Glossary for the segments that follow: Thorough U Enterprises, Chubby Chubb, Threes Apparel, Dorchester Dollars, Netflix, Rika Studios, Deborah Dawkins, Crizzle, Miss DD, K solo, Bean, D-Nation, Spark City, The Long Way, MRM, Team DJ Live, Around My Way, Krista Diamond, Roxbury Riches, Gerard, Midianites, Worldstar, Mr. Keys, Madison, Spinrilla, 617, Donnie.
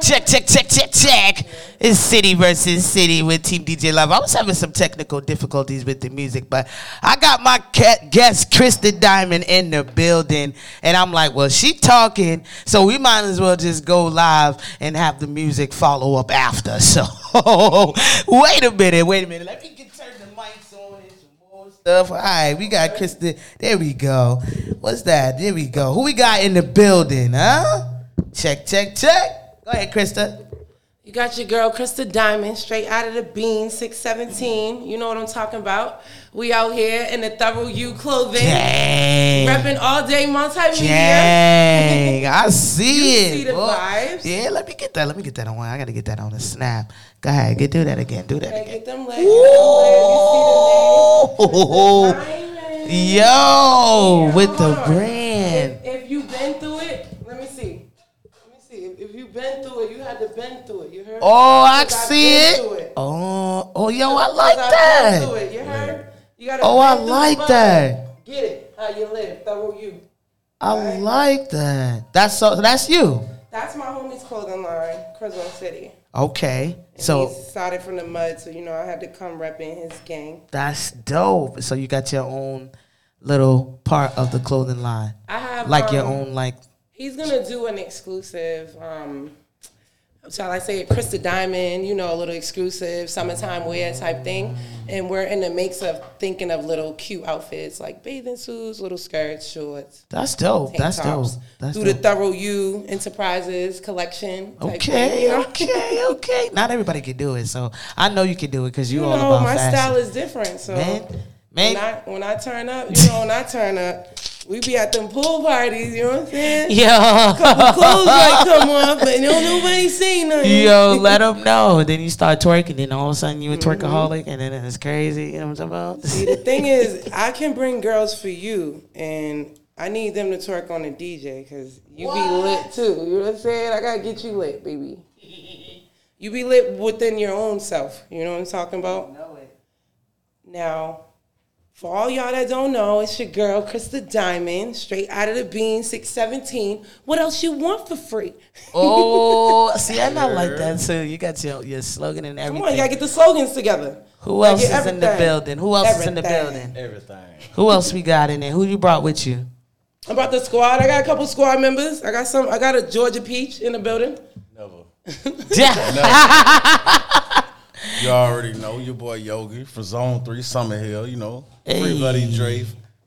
Check. It's city versus city with Team DJ Live. I was having some technical difficulties with the music, but I got my guest Krista Diamond in the building, and I'm like, well, she talking, so we might as well just go live and have the music follow up after. So wait a minute. Let me turn the mics on and some more stuff. All right, we got Krista. There we go. What's that? There we go. Who we got in the building? Huh? Check. Go ahead, Krista. You got your girl, Krista Diamond, straight out of the Bean, 617. You know what I'm talking about. We out here in the Thorough U clothing. Dang. Repping all day multimedia. Dang, I see it. You see the vibes. Yeah, let me get that on. I got to get that on the snap. Go ahead, do that again. Get them legs. You see the legs. Yo, with the brand. If you've been through it, you had to bend through it. You heard? Oh, I see it. Oh, yo, I like that. You heard? You gotta. Oh, I like that. Get it? How you live? Thorough U. I like that. That's so. That's you. That's my homie's clothing line, Crizzle City. Okay, and so he started from the mud, so you know I had to come repping his gang. That's dope. So you got your own little part of the clothing line. I have like your own like. He's gonna do an exclusive, shall I say, Krista Diamond, you know, a little exclusive summertime wear type thing. And we're in the mix of thinking of little cute outfits like bathing suits, little skirts, shorts. That's dope. That's dope. The Thorough U Enterprises collection. Okay. Not everybody can do it, so I know you can do it because you all about fashion. My style is different, so. Man. When I turn up, we be at them pool parties, you know what I'm saying? Yo. Couple clothes might come off, but nobody say nothing. Yo, let them know. Then you start twerking, and all of a sudden you a twerkaholic, and then it's crazy. You know what I'm talking about? See, the thing is, I can bring girls for you, and I need them to twerk on a DJ, because be lit, too. You know what I'm saying? I got to get you lit, baby. You be lit within your own self. You know what I'm talking about? I know it. Now, for all y'all that don't know, it's your girl, Krista Diamond, straight out of the Bean, 617. What else you want for free? Oh, see, I not like that, too. You got your slogan and everything. Come on, you got to get the slogans together. Who else is in the building? Everything. Who else we got in there? Who you brought with you? I brought the squad. I got a couple squad members. I got a Georgia Peach in the building. Never. You already know your boy Yogi for Zone 3 Summer Hill, you know. Hey. Free Bloody Dre,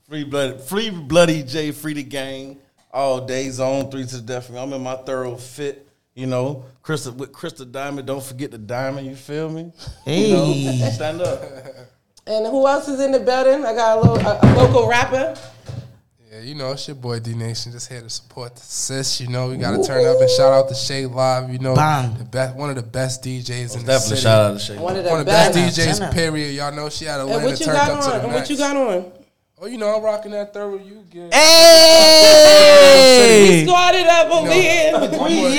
Free Bloody J, Free the Gang, all day, Zone 3 to the death. I'm in my thorough fit, you know. Krista Diamond, don't forget the diamond, you feel me? Hey. You know, stand up. And who else is in the building? I got a local rapper. Yeah, you know, it's your boy D-Nation, just here to support the sis, you know. We got to turn up and shout out to Shay Live, you know, one of the best DJs in the city. Definitely shout out to Shay. One of the best DJs, period. Y'all know she had Atlanta turned up to the max. And what you got on? Oh, you know, I'm rocking that Thorough U gear. Hey! We squatted up over here.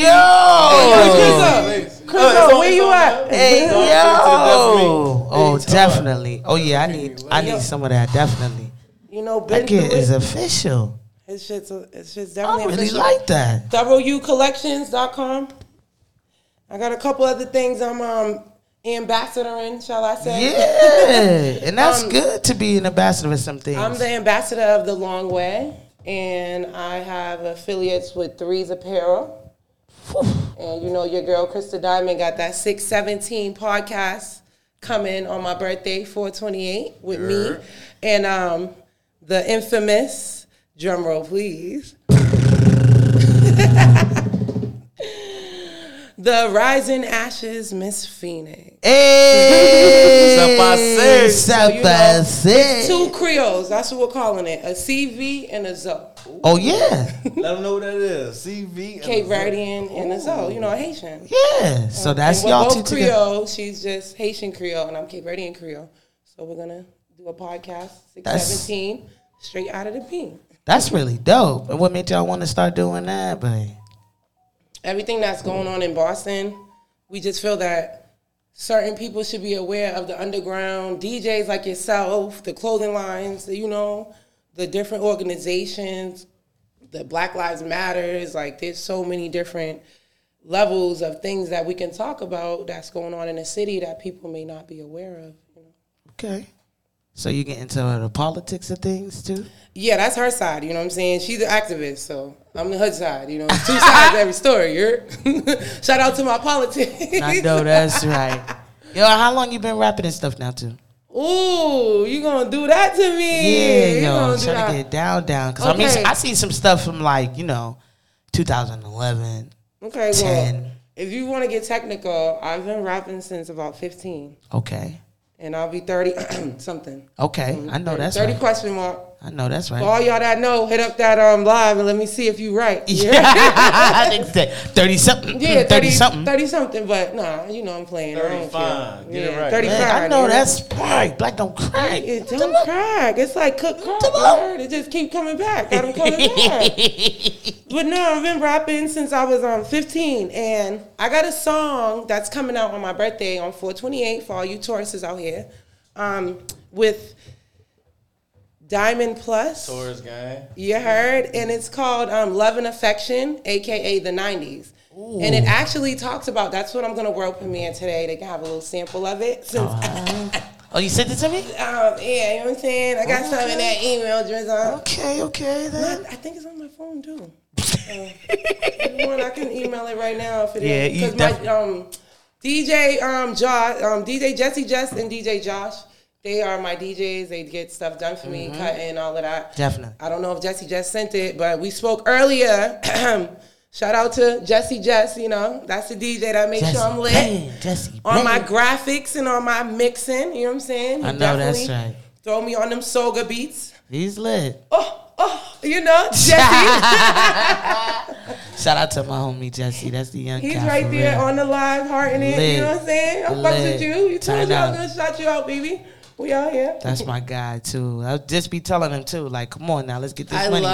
Yo! Crizzle, where you at? Hey, yo! Oh, definitely. Oh, yeah, I need some of that, definitely. You know, that kid is official. It's just definitely official. I really like that. ThoroughUcollections.com. I got a couple other things I'm ambassadoring, shall I say? Yeah, and that's good to be an ambassador of some things. I'm the ambassador of The Long Way, and I have affiliates with Threes Apparel. And you know, your girl, Krista Diamond, got that 617 podcast coming on my birthday, 4/28, with me. And, the infamous, drum roll please, the Rising Ashes Miss Phoenix. Hey! So you know, it's two Creoles, that's what we're calling it, a CV and a Zo. Ooh. Oh, yeah. Let them know what that is. CV and Cape Verdean and a Zo, you know, a Haitian. Yeah, so that's y'all two together. We're both Creole, she's just Haitian Creole, and I'm Cape Verdean Creole. So we're going to do a podcast, 6/17, straight out of the Bean. That's really dope. And what made y'all want to start doing that, but everything that's going on in Boston, we just feel that certain people should be aware of the underground DJs like yourself, the clothing lines, you know, the different organizations, the Black Lives Matters. Like, there's so many different levels of things that we can talk about that's going on in the city that people may not be aware of. You know? Okay. So you get into the politics of things, too? Yeah, that's her side, you know what I'm saying? She's an activist, so I'm the hood side, you know. It's two sides to every story, you're shout out to my politics. I know, that's right. Yo, how long you been rapping and stuff now, too? Ooh, you gonna do that to me. Yeah, yo, I'm trying to get down. Because okay. I see some stuff from, like, you know, 2011, okay, 10. Well, if you want to get technical, I've been rapping since about 15. Okay. And I'll be 30 something. Okay, I know that's 30 right. 30 question mark. I know that's right. For all y'all that know, hit up that live and let me see if you right. Yeah, 30-something. Yeah, 30-something. 30-something, but nah, you know I'm playing. 35. Get it right. 35. Man, I know that's right. Black don't crack. It don't crack. It's like cook crack. It just keep coming back. Got them coming back. But no, I've been rapping since I was 15. And I got a song that's coming out on my birthday on 4/28 for all you Tauruses out here. With Diamond Plus. Taurus guy. You heard? And it's called Love and Affection, a.k.a. the 90s. Ooh. And it actually talks about, that's what I'm going to world premiere today. They can have a little sample of it. Since oh, you sent it to me? Yeah, you know what I'm saying? I got some in that email, Drizzle. Okay. Then. I think it's on my phone, too. I can email it right now if it is. Yeah, you definitely. DJ Jesse Jess and DJ Josh, they are my DJs. They get stuff done for me, cutting, all of that. Definitely. I don't know if Jesse Jess sent it, but we spoke earlier. Shout out to Jesse Jess, you know. That's the DJ that makes sure I'm lit. On my graphics and on my mixing, you know what I'm saying? I know, that's right. Throw me on them soga beats. He's lit. Oh, you know, Jesse. Shout out to my homie Jesse. That's the young guy. He's right there on the live, hearting it. You know what I'm saying? I'm fucking with you. You told me I was gonna shout you out, baby. We out here. That's my guy too. I'll just be telling him too. Like, come on now, let's get this money.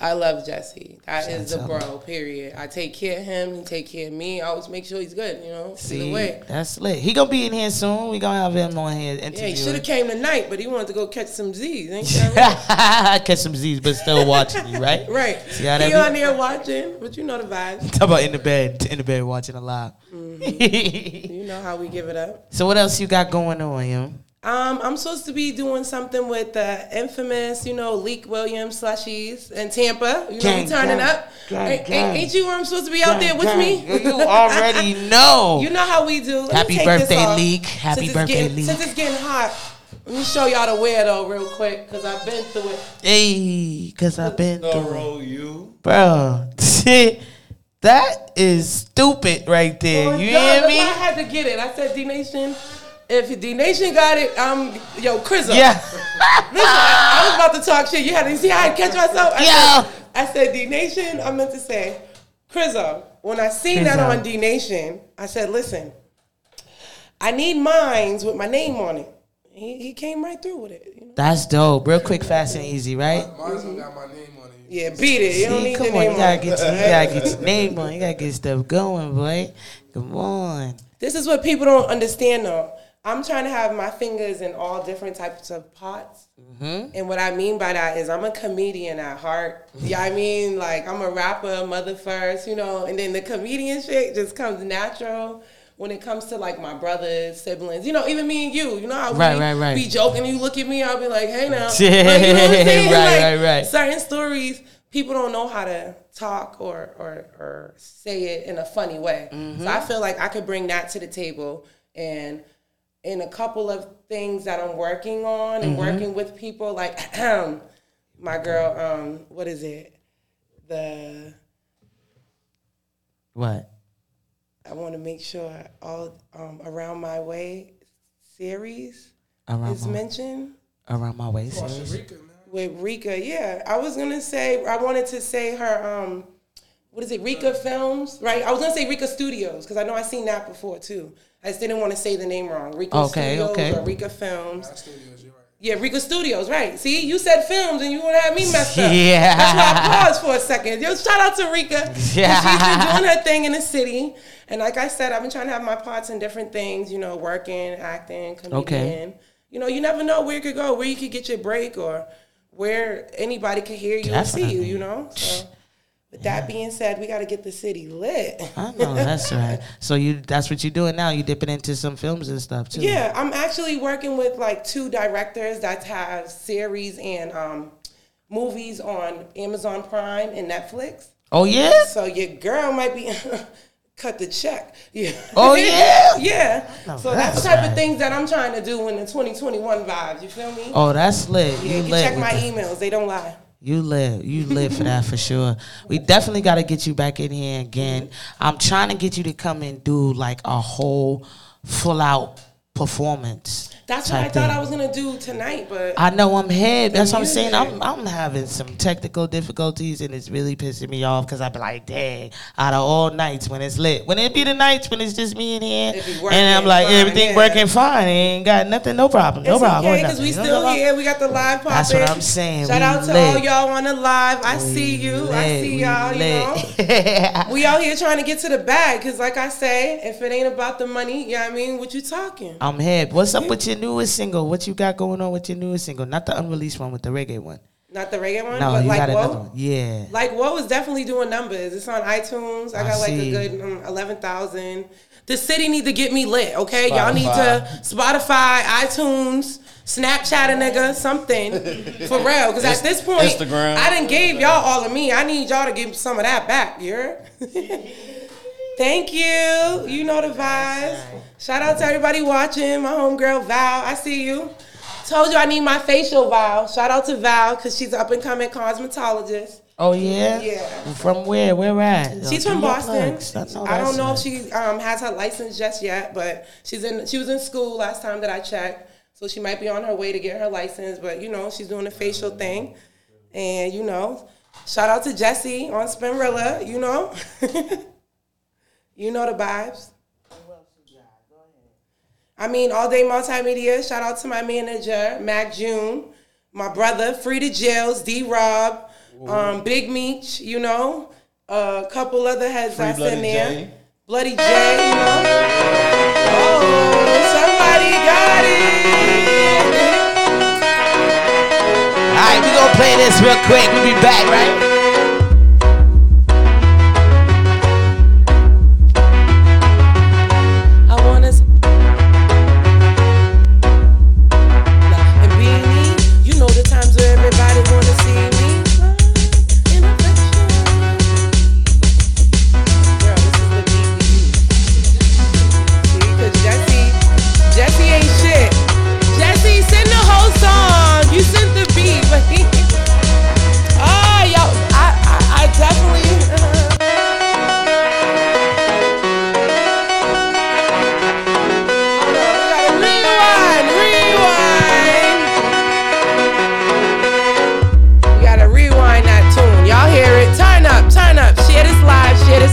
I love Jesse. That is the bro. Period. I take care of him. He take care of me. I always make sure he's good. You know. See, way. That's lit. He gonna be in here soon. We gonna have him on here. Yeah, he should have came tonight, but he wanted to go catch some Z's. Ain't that catch some Z's, but still watching you, right? Right. See how he on there watching, but you know the vibes. Talk about in the bed watching a live. Mm-hmm. You know how we give it up. So what else you got going on, yo? I'm supposed to be doing something with the infamous, you know, Leak Williams slushies in Tampa. You know, turning up. Ain't you where I'm supposed to be out there with me? You already know. You know how we do. Happy birthday, Leak. Happy birthday, Leak. Since it's getting hot, let me show y'all the wear, though, real quick, because I've been through it. Hey, because I've been through it. Thorough U. Bro, that is stupid right there. You hear me? I had to get it. I said, D-Nation. If D-Nation got it, yo, Crizzle. Yeah. Listen, I was about to talk shit. You had to see how I catch myself? I said D-Nation, I meant to say, Crizzle. When I seen that on D-Nation, I said, listen, I need mines with my name on it. He came right through with it. You know? That's dope. Real quick, fast, and easy, right? Mine's got my name on it. Yeah, beat it. You don't need your name on it. You gotta get your name on it. You gotta get stuff going, boy. Come on. This is what people don't understand, though. I'm trying to have my fingers in all different types of pots. Mm-hmm. And what I mean by that is I'm a comedian at heart. Yeah, I mean, like, I'm a rapper, mother first, you know. And then the comedian shit just comes natural when it comes to, like, my brothers, siblings. You know, even me and you. You know how we be joking and you look at me, I'll be like, hey, now. Like, you know what I'm saying? Right. Certain stories, people don't know how to talk or say it in a funny way. Mm-hmm. So I feel like I could bring that to the table and... in a couple of things that I'm working on and working with people, like my girl, what is it? What? I want to make sure all Around My Way series is mentioned. Around My Way series? With Rika, yeah. I was going to say, I wanted to say her, what is it, Rika Films, right? I was going to say Rika Studios because I know I've seen that before too. I just didn't want to say the name wrong. Rika Studios or Rika Films. Studios, you're right. Yeah, Rika Studios, right. See, you said films and you want to have me messed up. Yeah. That's why I paused for a second. Yo, shout out to Rika. Yeah. She's been doing her thing in the city. And like I said, I've been trying to have my parts in different things, you know, working, acting, comedian. Okay. You know, you never know where you could go, where you could get your break or where anybody could hear you and see you, you know? So. With that being said, we got to get the city lit. I know, that's right. So that's what you're doing now. You're dipping into some films and stuff, too. Yeah, I'm actually working with, like, 2 directors that have series and movies on Amazon Prime and Netflix. Oh, yeah? So your girl might be... cut the check. Yeah. Oh, yeah? Yeah. No, so that's the type of things that I'm trying to do in the 2021 vibes. You feel me? Oh, that's lit. Yeah, you lit. Check my emails. They don't lie. You live for that, for sure. We definitely got to get you back in here again. I'm trying to get you to come and do like a whole full-out performance. That's what I thought I was going to do tonight, but... I know I'm here. That's what I'm saying. I'm having some technical difficulties, and it's really pissing me off because I be like, dang, out of all nights when it's lit. When it be the nights when it's just me in here, and I'm like, everything working fine. Ain't got nothing, no problem, no problem. It's okay because we still here. We got the live popping. That's what I'm saying. Shout out to all y'all on the live. I see you. I see y'all, you know. We out here trying to get to the bag because, like I say, if it ain't about the money, you know what I mean? What you talking? I'm here. What's up with your newest single? What you got going on with your newest single? Not the unreleased one, with the reggae one. Not the reggae one? No, but you like got another one. Yeah. Like Whoa is definitely doing numbers. It's on iTunes. I got see. Like a good 11,000. The city need to get me lit, okay? Spotify. Y'all need to Spotify, iTunes, Snapchat a nigga, something. For real. Because at this point, Instagram. I done gave y'all all of me. I need y'all to give some of that back, you heard? Thank you. You know the vibes. Shout out to everybody watching. My homegirl, Val. I see you. Told you I need my facial, Val. Shout out to Val because she's an up-and-coming cosmetologist. Oh, yeah? Yeah. From where? Where at? She's from Boston. I don't know if she has her license just yet, but she was in school last time that I checked, so she might be on her way to get her license, but, you know, she's doing a facial thing, and, you know, shout out to Jesse on Spinrilla, you know. You know the vibes. Who else you got? Go ahead. I mean, all day multimedia. Shout out to my manager, Mac June, my brother, Free to Jails, D Rob, Big Meech, you know, a couple other heads that's in there. J. Bloody J, you know. Oh, somebody got it. All right, we're going to play this real quick. We'll be back, right?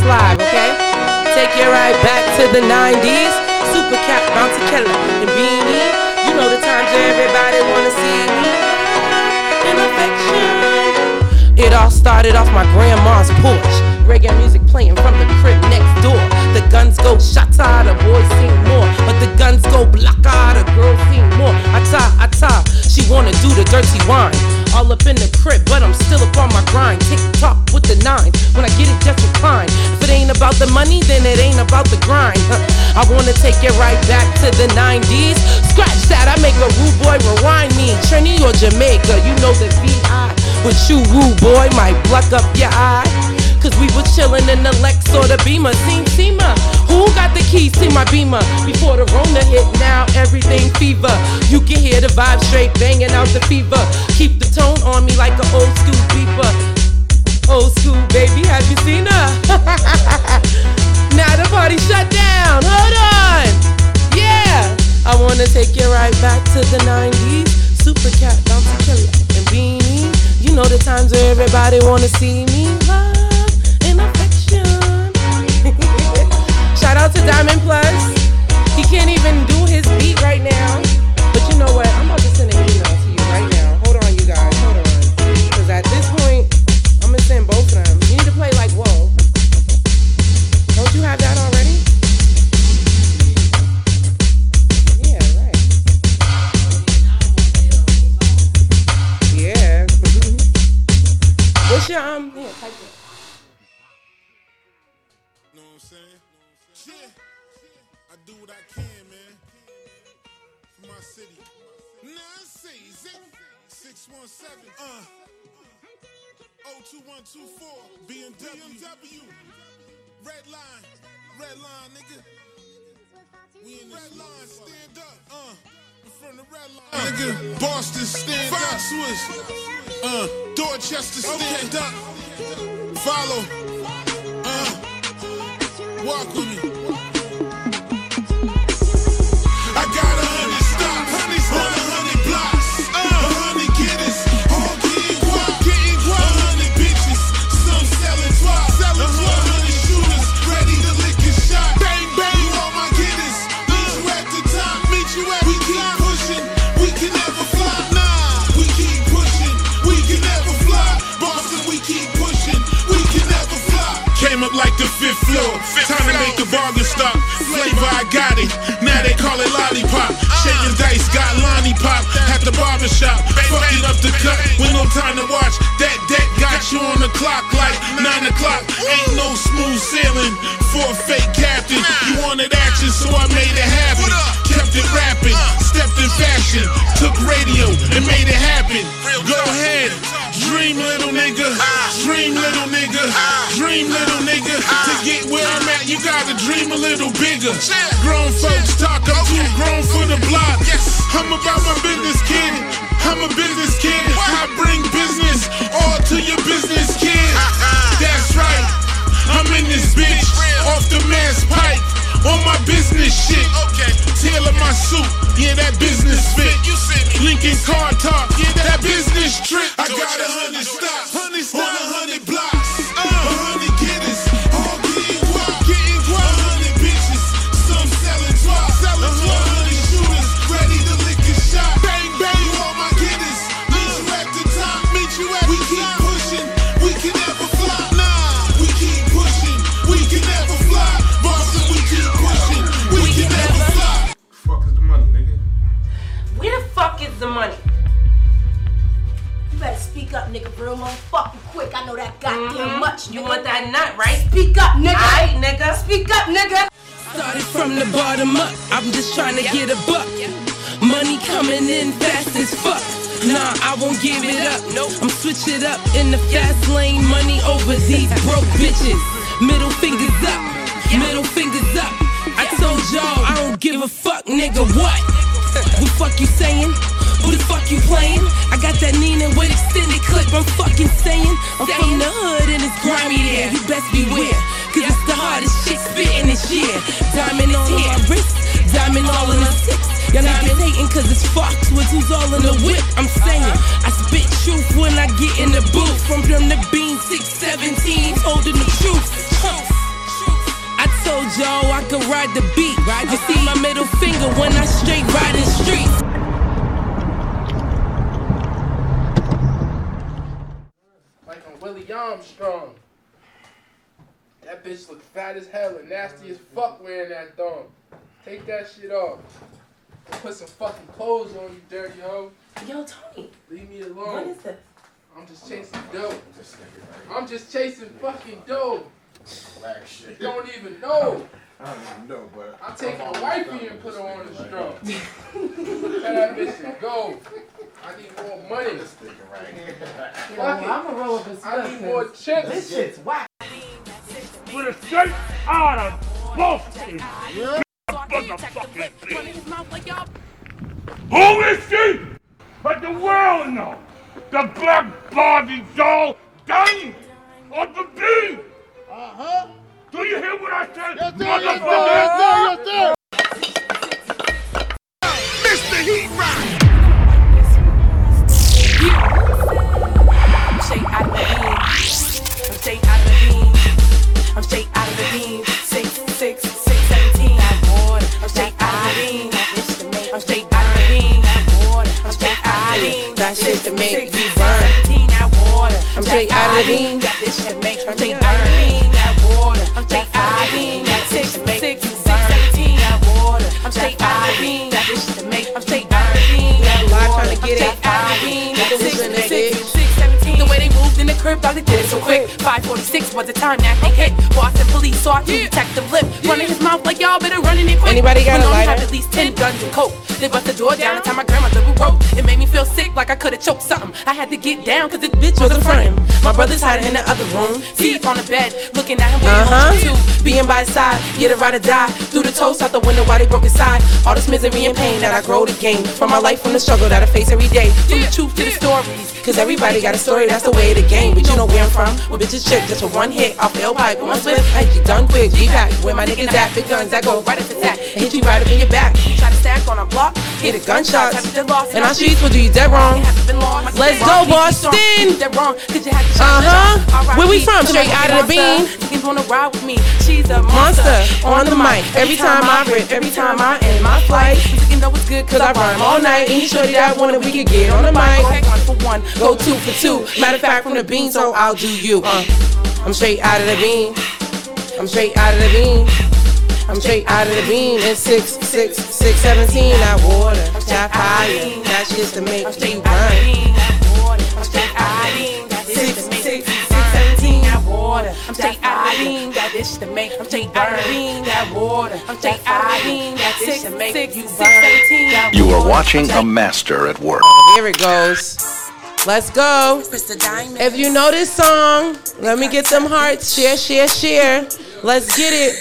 Live, okay? Take your ride back to the 90s. Super Cat, Bounty Killer, and Beanie. You know the times everybody wanna see me in affection. It all started off my grandma's porch. Reggae music playing from the crib next door. The guns go shots out, the boys sing more. But the guns go block out, the girls sing more. I tie, she wanna do the dirty wine. All up in the crib, but I'm still up on my grind. Tick tock with the 9. When I get it, just recline. If it ain't about the money, then it ain't about the grind. I wanna take it right back to the 90s. Scratch that, I make a rude boy rewind me. Trini or Jamaica, you know the VI. With you, rude boy, might block up your eye. Cause we were chillin' in the Lex or the Beamer. Seema, who got the keys to my Beamer? Before the Rona hit, now everything fever. You can hear the vibe straight banging out the fever. Keep the tone on me like an old school beeper. Old school, baby, have you seen her? Now the party shut down, hold on. Yeah, I wanna take you right back to the 90s. Super Cat, Bouncy Killer, and Beanie. You know the times where everybody wanna see me. Shout out to Diamond Plus. He can't even do his beat right now. But you know what? I'm about to send an email to you right now. Hold on, you guys. Hold on. Because at this point, I'm going to send both of them. You need to play like Whoa. Don't you have that already? Yeah, right. Yeah. What's your, yeah, type it. shit. I do what I can, man. For my city. Now say zip 617. 02124 BMW. Red line, nigga. We in red line, stand up. From the red line, nigga. Boston, stand up. Dorchester, stand up. Follow. Walk with me. I got 100 stocks, 100 blocks, 100 kiddies, all getting wild, 100 bitches, some selling twice, 100 shooters, ready to lick a shot. Bang bang, all my kiddies. Meet you at the top, meet you at the top. We can never fly, nah. We keep pushing, we can never fly. Boston, we keep pushing, we can never fly. Came up like the 5th floor. Time to make the bargain stop. Flavor, I got it. Now they call it lollipop. Shaking dice, got Lonnie Pop at the barbershop. Fucking up the cut with no time to watch. That deck got you on the clock like 9 o'clock. Ain't no smooth sailing for a fake captain. You wanted action, so I made it happen. Kept it rapping, stepped in fashion, took radio and made it happen. Go ahead, dream little nigga, dream little nigga, dream little nigga. To get where I'm at, you gotta dream a little bigger. Grown folks talk, I'm too grown for the block. I'm about my business, kid. I'm a business kid. I bring business all to your business, kid. That's right, I'm in this bitch off the mass pipe. On my business shit, okay. Tail of my suit, yeah, that business fit. You Lincoln car talk, yeah, that business trip. I got 100 stocks, 100 stocks, 100 blocks, 100 kiddies, all getting wild, 100 bitches, some selling twice, 100 shooters, ready to lick a shot. Bang bang, you all my kiddies. Meet you at the top, meet you at the top. We keep pushing, we can never fly. Nah, we keep pushing, we can never fly. Where the fuck is the money? You better speak up, nigga, real motherfucking quick. I know that goddamn much. You want that nut, right? Speak up, nigga. Aight, nigga. Speak up, nigga. Started from the bottom up. I'm just trying to get a buck. Money coming in fast as fuck. Nah, I won't give it up. Nope. I'm switch it up in the fast lane. Money over these broke bitches. Middle fingers up. Middle fingers up. I told y'all I don't give a fuck, nigga. What? What fuck you saying? Who the fuck you playing? I got that Nina with extended clip, I'm fucking saying. I'm from the hood and it's grimy there. You best beware, cause it's the hardest shit spitting this year. Diamond on my wrist, diamond all in the tips. Y'all niggas hating cause it's Foxwoods who's all in the whip. I'm saying, I spit truth when I get in the booth. From them to Bean, 6'17", holding the truth. I told y'all I could ride the beat. You see my middle finger when I straight ride the streets. Like on Willie Armstrong. That bitch look fat as hell and nasty as fuck wearing that thong. Take that shit off. Put some fucking clothes on, you dirty hoe. Yo, Tony. Leave me alone. What is this? I'm just chasing dough. I'm just chasing fucking dough. Black shit. You don't even know. I don't even know, but I'll take my wifey and put her on the strong. Tell that bitch to go. I need more money. I'm just thinking right here. Yo, I'm gonna roll up and stuff. I need more chips. This shit's whack. With a shirt out of Boston. Yeah. Motherfucking bitch. Who is she? But the world knows. The black Barbie doll dying of the bee. Uh-huh. Do you hear what I said? Yes, motherfucker! Yes, Mr. Heat Rock! I'm straight out of the beam. I'm straight out of the beam. I'm straight out of the beam. 6, 6, 6, 17. I'm bored. I'm straight out of the beam. I'm straight out of the beam. I'm bored. I'm straight out of the beam. That shit to make me burn. I'm straight out of the beam. That shit to make me burn. I'm straight out of bean, that shit to make you burn. I'm straight out of bean, that shit to make you burn. I'm straight out of bean, that shit to make you burn. I'm straight out of bean, that shit to make you burn. The way they moved in the crowd. crib, I did it so quick. 546 was the time that they hit. Boston police saw detective lip. Running his mouth like y'all better running it quick. Anybody got a lighter? I have at least 10 guns and coke. They bust the door down and tie my grandmother who wrote. It made me feel sick like I could've choked something. I had to get down cause this bitch was in front of him. My brother's hiding in the other room. Steve on the bed, looking at him with too. Being by his side, yeah, the ride or die. Through the toast out the window while they broke his side. All this misery and pain that I grow to gain. From my life, from the struggle that I face every day. From the truth to the stories. Cause everybody got a story, that's the way of the game. But you know where I'm from, where bitches chick. Just for one hit, I'll fail pipe, one slip. I hit you done quick, G-Pack. Where my niggas at, big guns, I go right up the sack. Hit you right up in your back. You try to stack on our block, get a gunshot. And our streets will do you dead wrong. Let's go, Boston! Where we from? Straight out of the Bean. You wanna ride with me. She's a monster on the mic. Every time I rip, every time I end my flight. You know it's good cause I rhyme all night. Any shorty that wanted, we could get on the mic. One for one, go two for two. Matter of fact, from the Bean, so I'll do you. I'm straight out of the Bean. I'm straight out of the Bean. I'm straight out of the Bean. It's 6, 6, 6, 17. That water, that fire, that's just to make you burn. I'm straight out of the Bean. That's 6, 6, 6, 17. That water, I'm straight out of the Bean. That dish to make you burn. That water, I'm straight out of the Bean. That dish to make you burn. You are watching a master at work. Here it goes. Let's go. If you know this song, let me get them hearts. Share, share, share. Let's get it.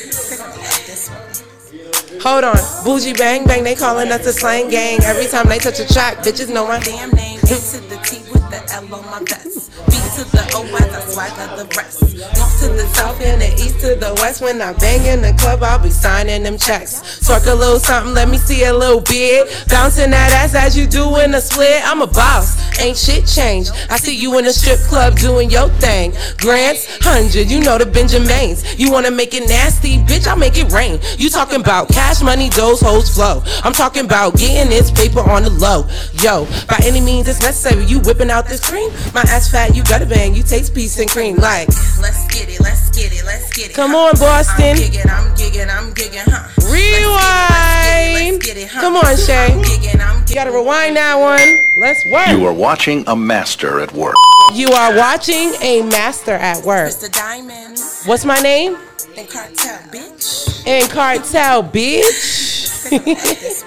Hold on. Bougie bang bang, they calling us a slang gang. Every time they touch a track, bitches know my damn name. A to the T with the L on my vest. B to the O as I swagger the rest. North to the south and the east to the west. When I bang in the club, I'll be signing them checks. Twerk a little something, let me see a little bit. Bouncing that ass as you do in a split. I'm a boss. Ain't shit changed. I see you in a strip club doing your thing. Grants, 100, you know the Benjamins. You wanna make it nasty, bitch, I'll make it rain. You talking about cash money, those hoes flow. I'm talking about getting this paper on the low. Yo, by any means it's necessary. You whipping out this cream? My ass fat, you gotta bang. You taste peace and cream like. Let's get it, let's get it, let's get it. Come on, Boston. I'm gigging, I'm gigging, I'm gigging, huh? Rewind. Let's get it, let's get it, let's get it, huh? Come on, Shay. I'm gigging, I'm gigging. You gotta rewind that one. Let's work. You are watching a master at work. You are watching a master at work. Mr. Diamond. What's my name? In Cartel, bitch. In Cartel, bitch.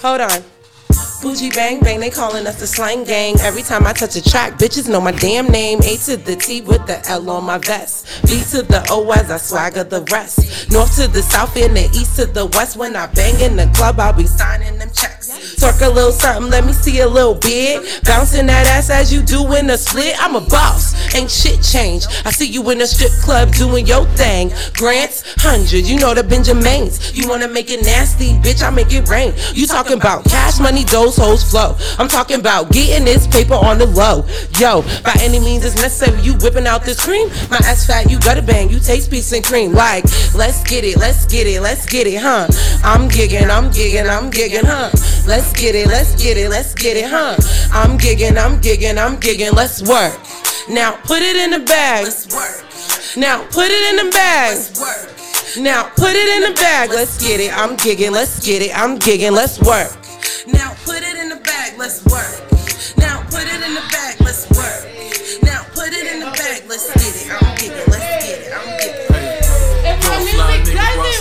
Hold on. Bougie bang bang, they calling us the slang gang. Every time I touch a track, bitches know my damn name. A to the T with the L on my vest. B to the O as I swagger the rest. North to the south and the east to the west. When I bang in the club, I'll be signing them checks. Twerk a little something, let me see a little bit. Bouncing that ass as you do in a split. I'm a boss, ain't shit changed. I see you in a strip club doing your thing. Grants, 100, you know the Benjamins. You wanna make it nasty, bitch, I make it rain. You talking about cash money, those hoes flow. I'm talking about getting this paper on the low. Yo, by any means it's necessary. You whipping out this cream? My ass fat, you gutter bang. You taste peace and cream like. Let's get it, let's get it, let's get it, huh? I'm gigging, I'm gigging, I'm gigging, huh? Let's get it, let's get it, let's get it, huh? I'm gigging, I'm gigging, I'm gigging. Let's work. Now put it in the bag. Let's work. Now put it in the bag. Let's work. Now put it in the bag. Let's get it. I'm gigging. Let's get it. I'm gigging. Let's work. Now put it in the bag, let's work. Now put it in the bag, let's work. Now put it in the bag, let's get it. I'm getting it, let's get it. I'm getting it. Hey, if my music does it,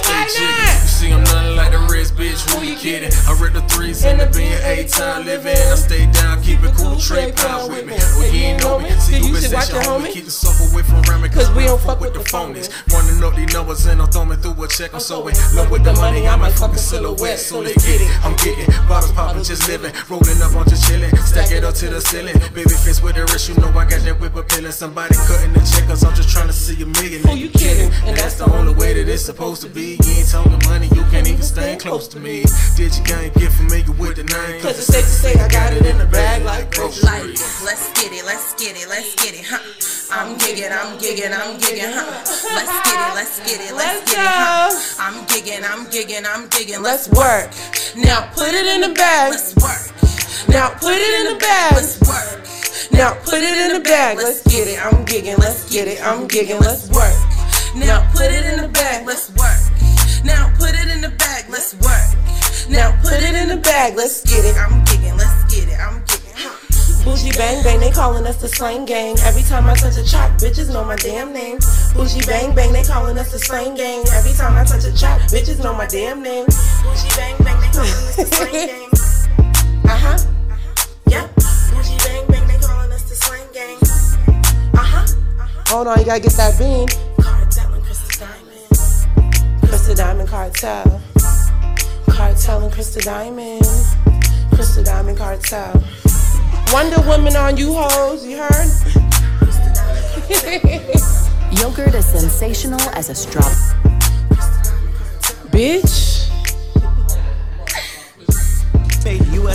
why not? You see, I'm nothing like the rest, bitch. Who you kidding? I read the threes in the bin, 8 time living. I stay down, keep it cool, trade pounds with me. Well, you ain't know me. See, you should watch your homie. Keep the soap away from ramming, cause we don't fuck with the phonies. Running up these numbers and I'm thumbing through a check. I'm so in love with the money, I'm a fucking silhouette. So they get it, I'm getting bottles popping, just living. Rolling up, I'm just chilling. Stack it up to the ceiling. Baby fist with the wrist, you know I got that whip appealing. Somebody cutting the check, cause I'm just trying to see a million. Who you kidding? And that's the only way that it's supposed to be. You ain't talking money, you can't even stand close to me. Did you can't get familiar with the name? Cause it's safe to say I got it in the bag like groceries. Like, let's get it, let's get it, let's get it, huh? I'm gigging, I'm gigging, I'm gigging, huh? Let's get it, let's get it, let's get it, huh? I'm gigging, I'm gigging, I'm gigging. Let's work. Now put it in the bag. Let's work. Now put it in the bag. Let's work. Now put it in the bag. Let's get it. I'm gigging, let's get it. I'm gigging, let's work. Now put it in the bag. Let's work. Now put it in the bag, let's work. Now put it in the bag, let's get it. I'm gigging, let's get it. I'm gigging. Bougie bang bang, they calling us the slang gang. Every time I touch a chop, bitches know my damn name. Bougie bang bang, they calling us the slang gang. Every time I touch a chop, bitches know my damn name. Bougie bang bang, they calling us the slang gang. Uh-huh. Yeah. Bougie bang bang, they calling us the slang gang. Uh-huh. Hold on, you gotta get that bean. Cartel and Krista Diamond. Krista Diamond Cartel. Cartel and Krista Diamond. Krista Diamond Cartel. Wonder Woman on you hoes, you heard? Yogurt is sensational as a straw. Bitch.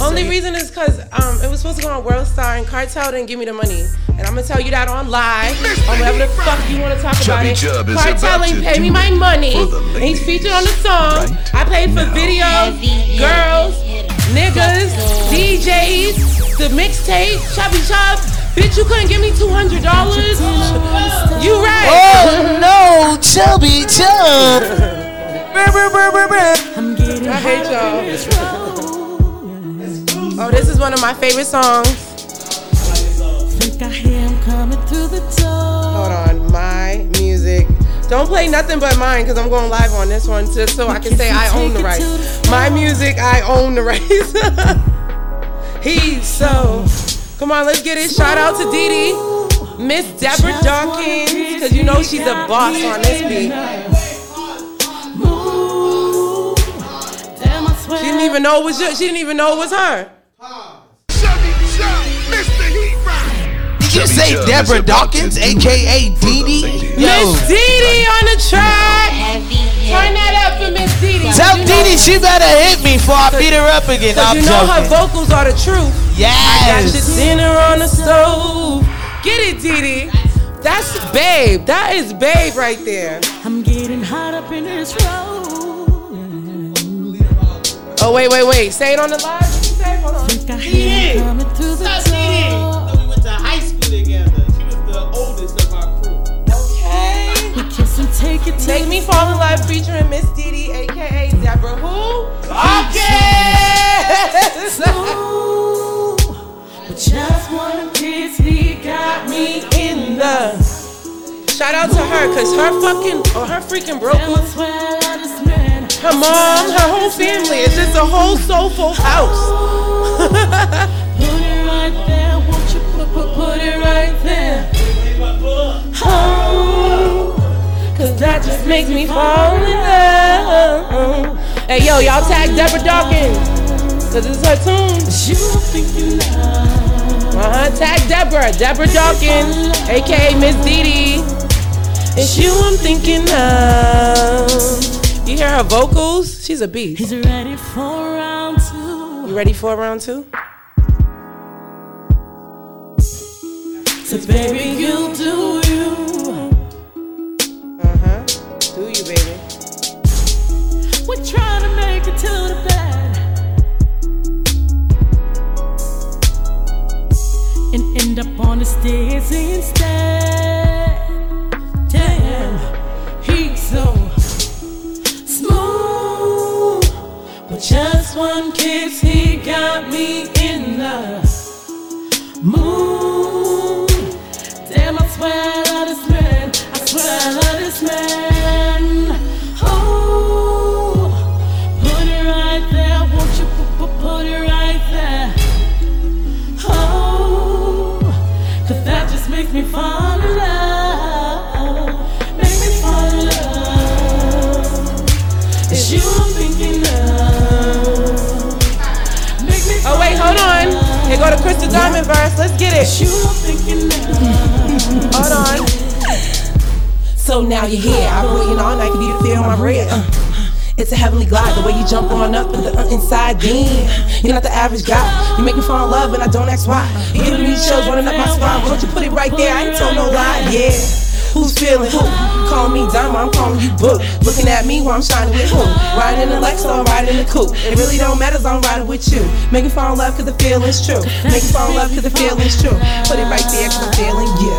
Only reason is because it was supposed to go on Worldstar and Cartel didn't give me the money. And I'm going to tell you that on live or whatever the fuck you want to talk Chubby about Chubb it. Cartel ain't pay me my money. And he's featured on the song. Right I played for now. Videos, girls, niggas, DJs. The mixtape, Chubby Chubb, bitch, you couldn't give me $200. You right. Oh no, Chubby Chubb. I hate y'all. Oh, this is one of my favorite songs. Hold on, my music. Don't play nothing but mine because I'm going live on this one just so I can say I own the rights. My music, I own the rights. He's so. Come on, let's get it. Shout out to DD, Miss Deborah Dawkins, because you know she's a boss on this beat. She didn't even know it was you. She didn't even know it was her. Did you say Deborah Dawkins, aka DD? Miss DD on the track. Turn that up for Miss DD. Tell DD she better hit me before I beat her up again. I'm you know joking. Her vocals are the truth. Yes. I got your dinner on the stove. Get it, DD. That's babe. That is babe right there. I'm getting hot up in this road. Oh wait. Say it on the live. Hold on. DD. Stop DD. So we went to high school together. She was the oldest of our Take Me Fall in Love featuring Miss DD, aka Deborah who? Dawkins! Just one kiss, he got me in the. Shout out to her, cause her fucking, or her freaking brokers, her mom, her whole family, it's just a whole soulful house. Put it right there, won't you put it right there? Oh. Cause that just makes me fall in love. Hey yo, y'all tag Deborah Dawkins. Cause it's her tune. Tag Deborah Dawkins, aka Miss DD. It's you I'm thinking of. You hear her vocals? She's a beast. He's ready for round two. You ready for round two? So baby, you do you. Do you, baby? We're trying to make it to the bed and end up on the stairs instead. Damn, he's so smooth. With just one kiss, he got me in the mood. Damn, I swear I love this man. I swear I love this man. Make me fall in love. Make me fall in love. It's you I'm thinking of. Make me fall. Oh wait, hold on. Here go to Krista Diamond verse. Let's get it. It's you I'm thinking of. Hold on. So now you're here. I'm waiting all night. You need to feel my breath. It's a heavenly glide. The way you jump on up with the inside beam. You're not the average guy. You make me fall in love and I don't ask why. You giving me chills running up my spine. Why don't you put it right there? I ain't told no lie. Yeah. Who's feeling who? You call me Diamond, I'm calling you Book. Looking at me while I'm shining with who? Riding in the Lexus, I'm riding in the coupe. It really don't matter, I'm riding with you. Make me fall in love cause the feeling's true. Make me fall in love cause the feeling's true. Put it right there cause I'm feeling you.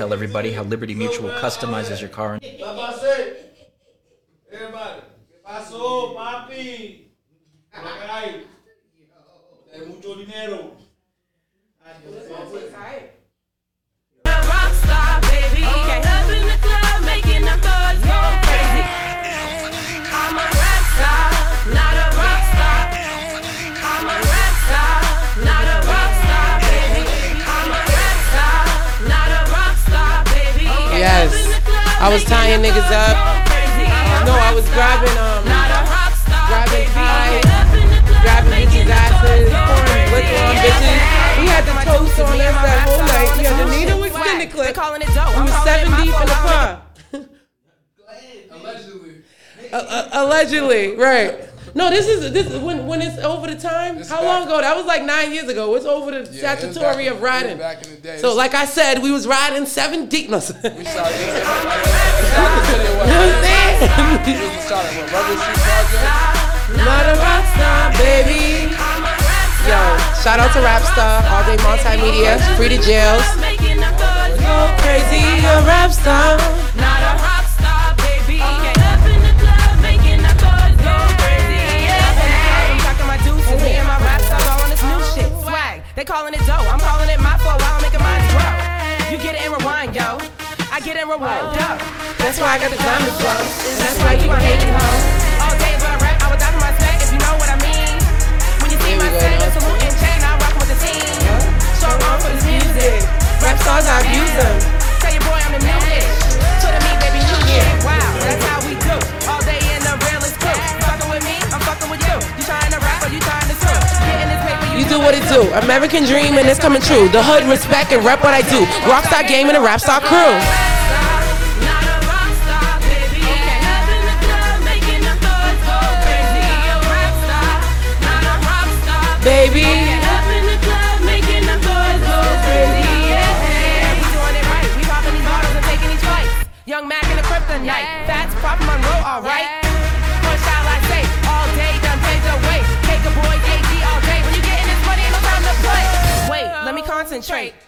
tell everybody how Liberty Mutual customizes your car. Everybody, if I sold my pin, I got mucho dinero. Rockstar, baby. Up in the club, making them thugs go crazy. I'm a rock star, not a rock star. I'm a rock star, not a rock star, baby. I'm a rock star, not a rock star, baby. Yes, I was tying niggas up. No, I was grabbing ties, grabbing bitches' asses, pouring liquor on bitches. We had the toast on us that whole night. Yeah, the needle extended clip. We were 7 deep in the car. Allegedly. Allegedly, right? No, this is when it's over the time. It's how long ago? That was like 9 years ago. It's over the statutory of riding. Back in the day. So like I said, we was riding 7 deep. No, we started. Not a rock star, baby. Yo, shout out to Rapstar, All Day Multimedia, Free to Jails. Go crazy, a rap star. Not a rock star, baby. They calling it dough, I'm calling it my fault while I'm making mine grow. You get it and rewind, yo. I get it and rewind, yo. That's why I got the diamond flow. That's why you my hating hoe. All day but rap, I was out of my stack, if you know what I mean. When you see my stack, it's a hoot and chain, I rock with the team. Show on for this music. Rap stars, I abuse them. Tell your boy I'm the music. Show to me, baby, you get it. Wow, that's how we do. All day in the realest crew. Fucking with me, I'm fucking with you. You trying to rap or you trying to sue? You do what it do. American dream and it's coming true. The hood respect and rep what I do. Rockstar game and a Rapstar crew.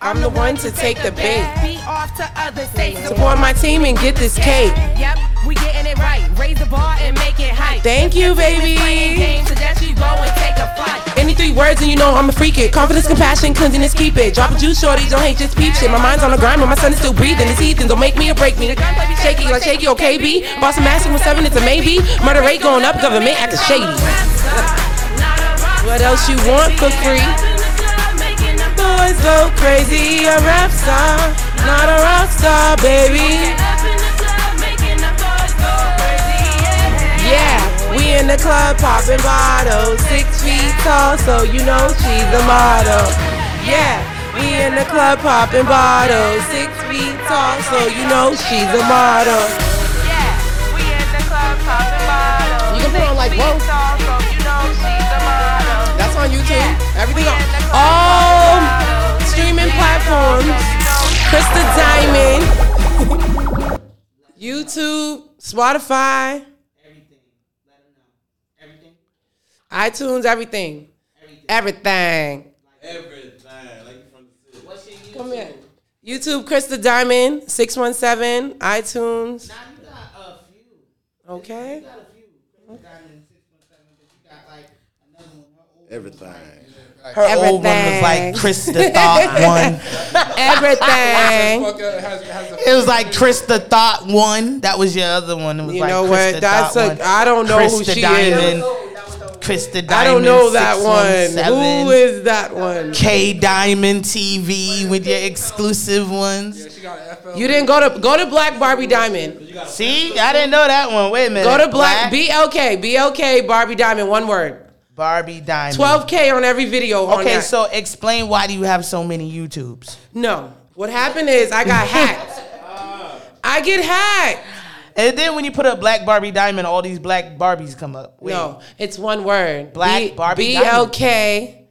I'm the one to take the bait. Be off to other states. Support my team and get this cake. Yep, we getting it right. Raise the bar and make it hype. Thank you, baby. Any 3 words and you know I'm a freak it. Confidence, compassion, cleanliness, keep it. Drop a juice, shorty, don't hate, just peep shit. My mind's on the grind, but my son is still breathing. It's Ethan, don't make me or break me. The gun play be shaky, like shaky, okay, B. Boston Masson with 7, it's a maybe. Murder rate going up, government acting shady. What else you want for free? Boys go crazy, a rap star, not a rock star, baby. Yeah, we in the club popping bottles, 6 feet tall, so you know she's a model. Yeah, we in the club popping bottles, 6 feet tall, so you know she's a model. Yeah, we in the club popping bottles. You can put on like both. That's on YouTube. Everything on all streaming platforms. Krista Diamond, YouTube, Spotify, everything. Let them know. Everything. iTunes, everything. Everything. Everything. Like from the city. What's your YouTube? Come here. YouTube, Krista Diamond, 617, iTunes. Now you got a few. Okay. You got a few. Krista Diamond, 617, but you got like another one. Everything. Her everything. Old one was like Krista Thought One. Everything. It was like Krista Thought One. That was your other one. It was, you like know Krista what? That's Thought a, I don't know Krista who she Diamond. Is. Krista Diamond. I don't know that one. Who is that one? K Diamond TV with your exclusive ones. Yeah, she got an FL. You didn't go to Black Barbie Diamond. See, I didn't know that one. Wait a minute. Go to Black BLK Barbie Diamond. One word. Barbie Diamond. 12K on every video. Okay, so explain why do you have so many YouTubes? No. What happened is I got hacked. I get hacked. And then when you put up Black Barbie Diamond, all these Black Barbies come up. Wait. No, it's one word. Black Barbie Diamond. BLK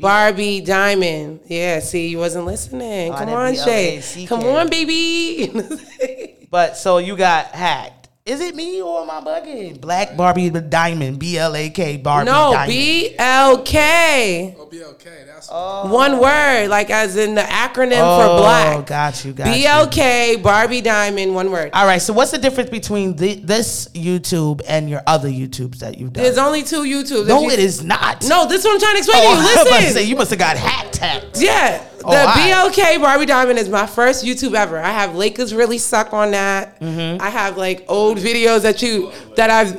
Barbie Diamond. Yeah, see, you wasn't listening. Come on, Shay. Come on, baby. But so you got hacked. Is it me or am I bugging? Black Barbie Diamond, BLAK Barbie Diamond. No, BLK. Oh, BLK. That's one word, like as in the acronym for black. Oh, got you. BLK Barbie Diamond, one word. All right, so what's the difference between this YouTube and your other YouTubes that you've done? There's only two YouTubes. No, it is not. No, this is what I'm trying to explain to you. Listen. I was about to say, you must have got hacked. Yeah. The BLK Barbie Diamond is my first YouTube ever. I have Lakers Really Suck on that. Mm-hmm. I have like old videos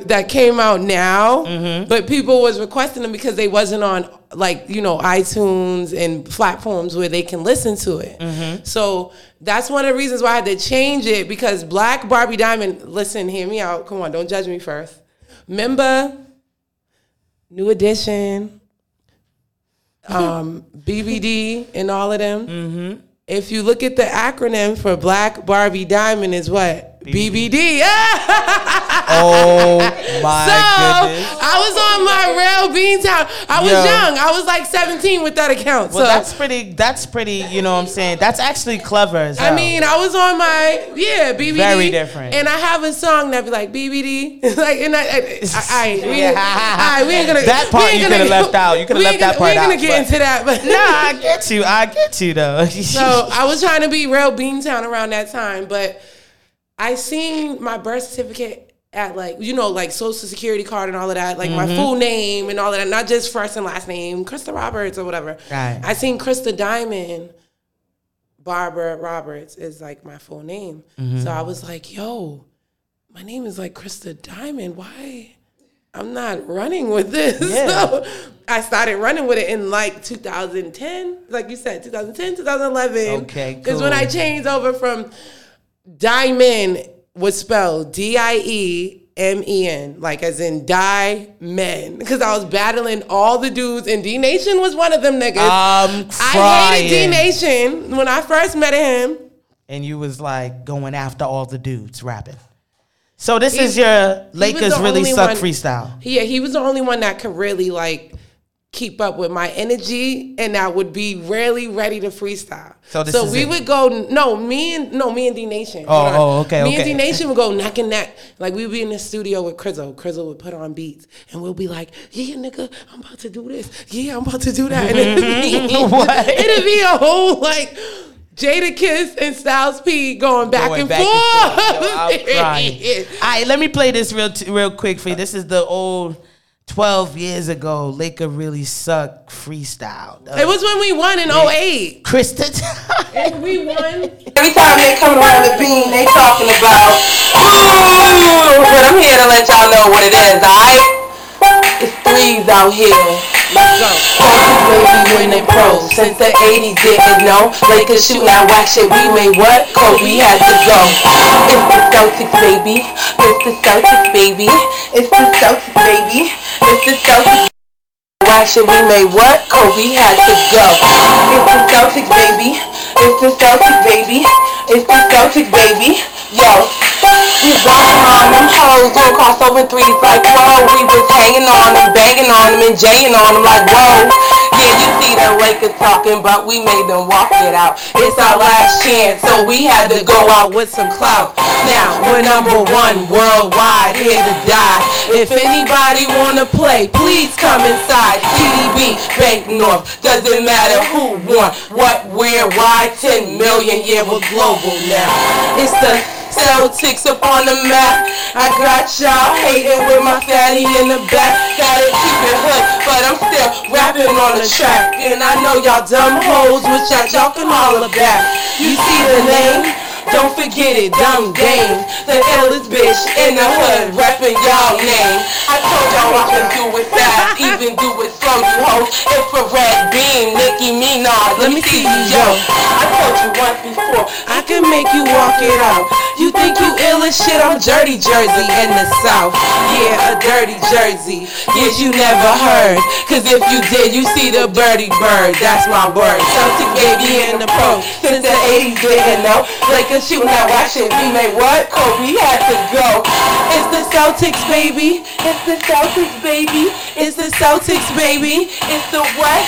that came out now, mm-hmm. but people was requesting them because they wasn't on iTunes and platforms where they can listen to it. Mm-hmm. So that's one of the reasons why I had to change it, because Black Barbie Diamond, listen, hear me out. Come on, don't judge me first. Remember New Edition, BBD and all of them. Mm-hmm. If you look at the acronym for Black Barbie Diamond, is what? BBD. Oh my goodness. I was on my real Bean Town. I was young. I was like 17 with that account. Well, so that's pretty, you know what I'm saying? That's actually clever as hell. I mean, I was on my BBD. Very different. And I have a song that be like BBD. Like, and we ain't gonna, that part you could have left out. You could have left that part out. We're gonna get into that, but nah, I get you though. So I was trying to be real Bean Town around that time, but I seen my birth certificate at social security card and all of that, mm-hmm. my full name and all of that, not just first and last name, Krista Roberts or whatever. Right. I seen Krista Diamond, Barbara Roberts is my full name. Mm-hmm. So I was like, yo, my name is Krista Diamond. Why? I'm not running with this. Yeah. So I started running with it in 2010, like you said, 2010, 2011. Okay, cool. Because when I changed over from Diamond was spelled D-I-E-M-E-N, as in die men. Because I was battling all the dudes, and D-Nation was one of them niggas. I hated D-Nation when I first met him. And you was going after all the dudes rapping. So this is your Lakers Really Suck freestyle. Yeah, he was the only one that could really keep up with my energy, and I would be really ready to freestyle. Me and D-Nation. Me and D-Nation would go neck and neck. We'd be in the studio with Crizzle. Crizzle would put on beats, and we'll be like, yeah, nigga, I'm about to do this. Yeah, I'm about to do that. And it'd be a whole Jada Kiss and Styles P going back and forth. Yo, I'm crying. All right, let me play this real quick for you. This is the old 12 years ago, Laker Really Suck freestyle. It was when we won in 08. Krista. And we won. Every time they come around the Bean, they talking about, but I'm here to let y'all know what it is, all right? It's threes out here. Let's go. Kobe winning pro since the 80s, didn't know. Lakers shoot now, whack shit. We made what? Kobe has to go. It's the Celtics, baby. It's the Celtics, baby. It's the Celtics, baby. It's the Celtics. Why should we made what? Kobe had to go. It's the Celtics, baby. It's the Celtics, baby. It's the Celtics, baby. Yo, we walking on them hoes, doing crossover threes like whoa. We was hanging on them, banging on them, and jaying on them like whoa. Yeah, you see the Lakers talking, but we made them walk it out. It's our last chance, so we had to go out with some clout. Now we're #1 worldwide, here to die. If anybody wanna play, please come inside. TDB, Bank North, doesn't matter who won, what, where, why. 10 million, yeah, we're global now. It's the Celtics up on the map. I got y'all hating with my fatty in the back. Gotta keep it hood, but I'm still rapping on the track. And I know y'all dumb hoes, which y'all can holler back. You see the name? Don't forget it, dumb game. The illest bitch in the hood, rapping y'all name. I told y'all I can do it fast, even do it slow, you hoes. Infrared beam, Nicki Minaj, let me see you, yo. I told you once before, I can make you walk it out. You think you ill as shit, I'm dirty Jersey in the South. Yeah, a dirty Jersey. Yeah, you never heard. Cause if you did, you see the birdie bird. That's my word. Celtic baby in the pro. Since the 80s, didn't know. Lakers shooting out, why shit we made what? Kobe had to go. It's the Celtics, baby. It's the Celtics, baby. It's the Celtics, baby. It's the what?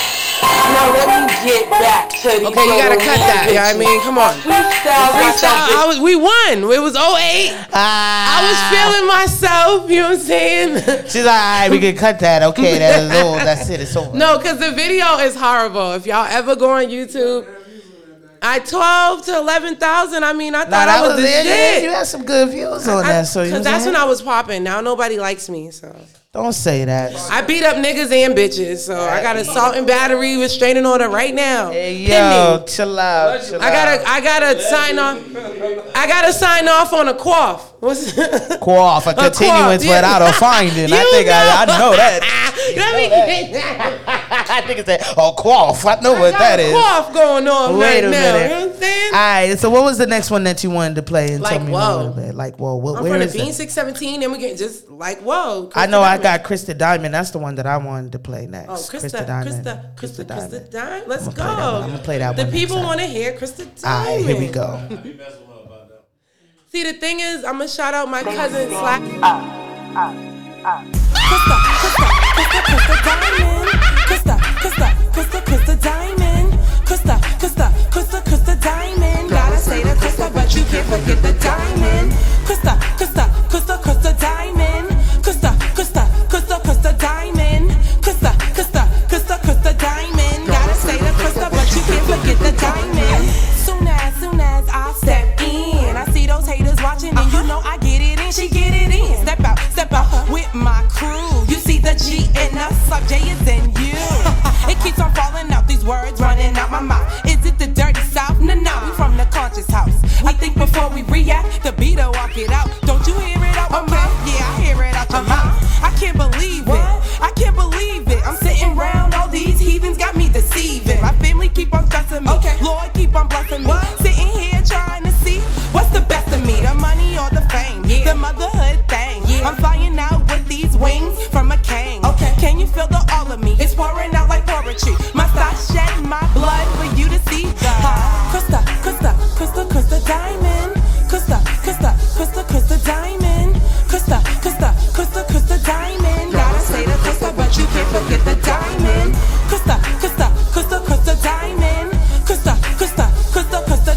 Now let me get back to the okay, you gotta cut that. Yeah, I mean, come on. Freestyle. We won. It was 2008. I was feeling myself. You know what I'm saying? She's like, all right, we can cut that. Okay, that is old. That's it. It's over. No, because the video is horrible. If y'all ever go on YouTube. I 12,000 to 11,000. I mean, I thought I was the shit. You had some good views on that, so because that's when I was popping. Now nobody likes me, so don't say that. I beat up niggas and bitches, so I got assault and battery restraining order right now. Hey, yo, chill out. Chill I gotta sign off on a quaff. What's quaff? A continuance without a finding. I think I know that. I think it's that. Oh, quaff. I know what that is. Quaff going on right now. Wait a minute. You know what I'm saying? All right. So what was the next one that you wanted to play? And like, tell me a little bit. Like, whoa. What, where is that? I'm from the Bean 617, and we get just like, whoa. Krista I know Diamond. I got Krista Diamond. That's the one that I wanted to play next. Oh, Krista Diamond. Krista Diamond. Let's go. I'm going to play that one. The people want to hear Krista Diamond. All right. Here we go. See, the thing is, I'm going to shout out my cousin Slack. Krista Diamond. Gotta say the Krista, but you can't forget the diamond. Krista Diamond. Krista Diamond. Krista Diamond. Gotta say the Krista, but you can't forget the diamond. Soon as I step in, I see those haters watching, and you know I get it in, she get it in. Step out with my crew. You see the G in us, like J is in you. It keeps on falling out, these words running out my mouth. Is it the dirty south? No, we from the conscious house. I think before we react, the beat'll walk it out. Don't you hear it out my mouth? Yeah, I hear it out your mouth. I can't believe it. I'm sitting round, all these heathens got me deceiving. My family keep on stressing me. Okay. Lord keep on blessing me. What? Sitting here trying to see what's the best of me, the money or the fame, the motherhood thing. Yeah. I'm flying out with these wings from a king. Okay. Can you feel the all of me? It's pouring out like poetry. My side shedding my blood for you to see. Krista Diamond. Krista Diamond. Krista Diamond. Gotta say the Krista, but you can't forget the diamond. Krista Diamond. Krista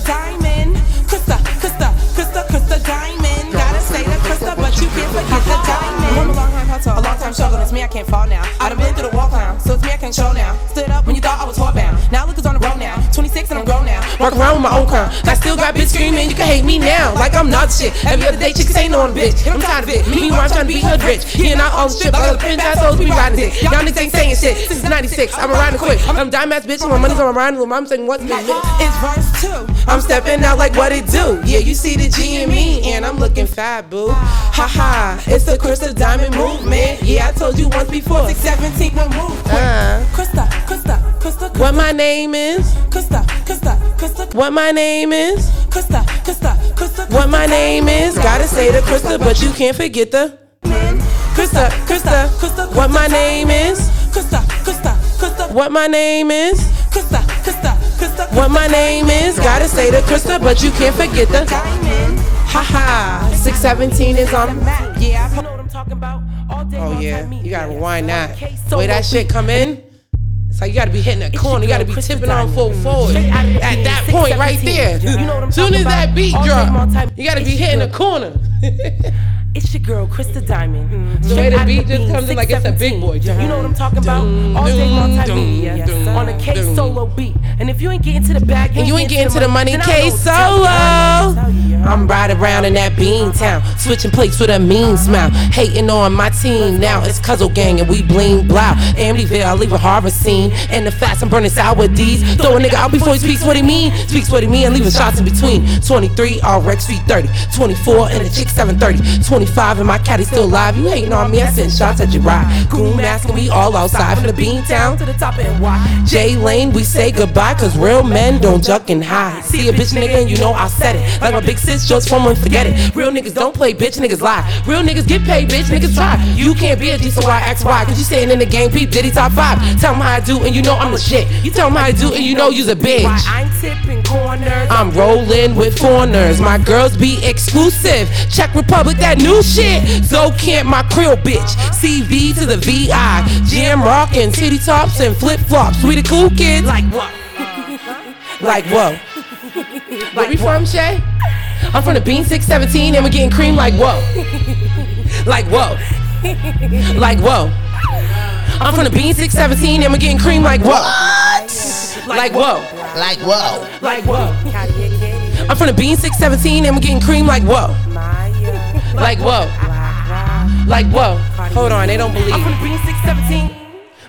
Diamond. Krista Diamond. Gotta say the Krista, but you can't forget the diamond. I'm a long time hustle, a long time struggle. It's me, I can't fall now. I done been through the wall climb, so it's me, I can't show now. Stood up when you thought I was whorebound. Now look who's on the road now. 26 and I'm grown now. Walk around with my own crown. I still got bitch screaming, you can hate me now. Like I'm not shit. Every other day chicks ain't on bitch. I'm tired of it. Meanwhile, I'm trying to be hood rich. He and I on the strip. All the pins assholes be riding dick. Y'all niggas ain't saying shit. This is 96. I'm a riding quick. I'm a dime ass bitch and my money's on my ride. And my mom's saying what's my bitch. It's verse 2. I'm stepping out like what it do. Yeah, you see the G in me and I'm looking fat, boo. Haha, it's the Krista Diamond movement. Yeah, I told you once before. 6 17 will move quick. Krista. What my name is? Krista. What my name is? Krista. What my name is? Gotta say the Krista, but you can't forget the Krista. What my name is? Krista. What my name is? Krista. What my name is? Gotta say the Krista, but you can't forget the diamond. Haha, 617 is on the map. Yeah, I know what I'm talking about. Oh yeah, you gotta rewind that. The way that shit come in, it's like you gotta be hitting that corner. You gotta be tipping on full forward at that point right there. Soon as that beat drop, you gotta be hitting the corner. It's your girl, Krista Diamond. Straight the beat just comes in like it's a big boy. You know what I'm talking about? All day multimedia on a K solo beat. And if you ain't getting to the bag, and you ain't getting to the money, K solo. I'm riding around in that bean town, switching plates with a mean smile, hating on my team now. It's Cuzzle Gang and we bling blow. Amityville, I leave a harvest scene. And the fast, I'm burning sour D's. Throw a nigga out before he speaks what he mean. Speaks what he mean and leaving shots in between. 23, all Rex Street 30. 24 and the chick 730. 25 and my caddy still live. You hating on me, I send shots at Gerard. Goon mask and we all outside. From the bean town to the top and wide. J Lane, we say goodbye, cause real men don't duck and hide. See a bitch nigga and you know I said it. Like my big sis, jokes from one, forget it. Real niggas don't play, bitch niggas lie. Real niggas get paid, bitch niggas try. You can't be a G, so I ask why. Cause you staying in the game, peep Diddy top 5. Tell them how I do and you know I'm the shit. You tell them how I do and you know you's a bitch. I'm tipping corners. I'm rolling with foreigners. My girls be exclusive. Czech Republic, that new shit. So can't my Creole bitch. CV to the VI. Jam rockin', titty tops and flip flops. We the cool kids. Like what? Like what? Where we from, Shay? I'm from the Bean 617 and we're getting cream like whoa. Like whoa. Like whoa. I'm from the Bean 617 and we're getting cream like whoa. What? Like whoa. Like whoa. Like whoa. I'm from the Bean 617 and we're getting cream like whoa. Like whoa. Like whoa. Hold on, they don't believe. I'm from the Bean 617.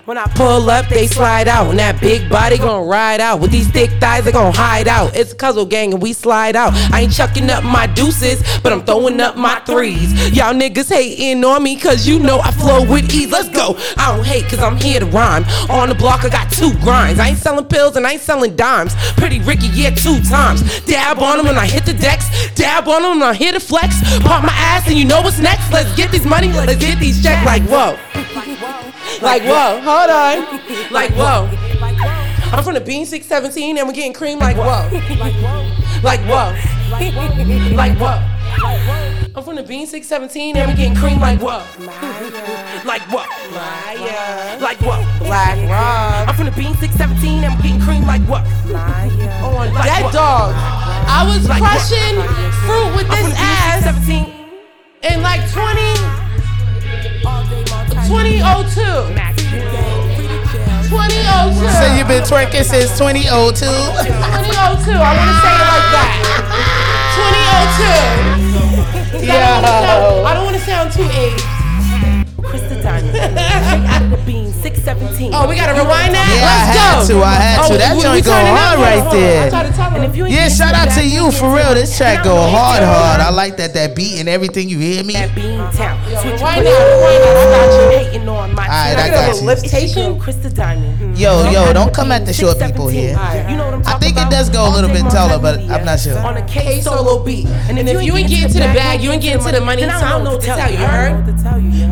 When I pull up, they slide out. And that big body gon' ride out. With these thick thighs, they gon' hide out. It's a Cuzzle gang and we slide out. I ain't chucking up my deuces, but I'm throwing up my threes. Y'all niggas hating on me, cause you know I flow with ease. Let's go. I don't hate, cause I'm here to rhyme. On the block, I got two grinds. I ain't selling pills and I ain't selling dimes. Pretty Ricky, yeah, 2 times. Dab on them when I hit the decks. Dab on them when I hit the flex. Pop my ass and you know what's next. Let's get this money, let's get these checks. Like whoa. Like whoa, hold on. Like whoa. I'm from the Bean 617 and we're getting cream like whoa. Like whoa. Like whoa. Like whoa. I'm from the Bean 617 and we're getting cream like whoa. Like whoa. Like whoa. Black Rob. I'm from the Bean 617 and we're getting cream like whoa. That dog. I was crushing fruit with this ass in like 2002. 2002. So you've been twerking since 2002? 2002. I want to say it like that. 2002. I don't want to sound too aged. Krista Diamond. The Bean 617. Oh, we got to rewind that? Yeah, let's go. I had to. That joint go hard right there. Yeah, shout out to you for real. This track go hard. I like that beat and everything. You hear me? That Bean Town. I got you. Hating on my team. All right, I got you. Liftation, Krista Diamond. Yo, don't come at the short people here. I think it does go a little bit taller, but I'm not sure. On a K solo beat. And if you ain't getting to the bag, you ain't getting to the money. So I don't know what to tell you.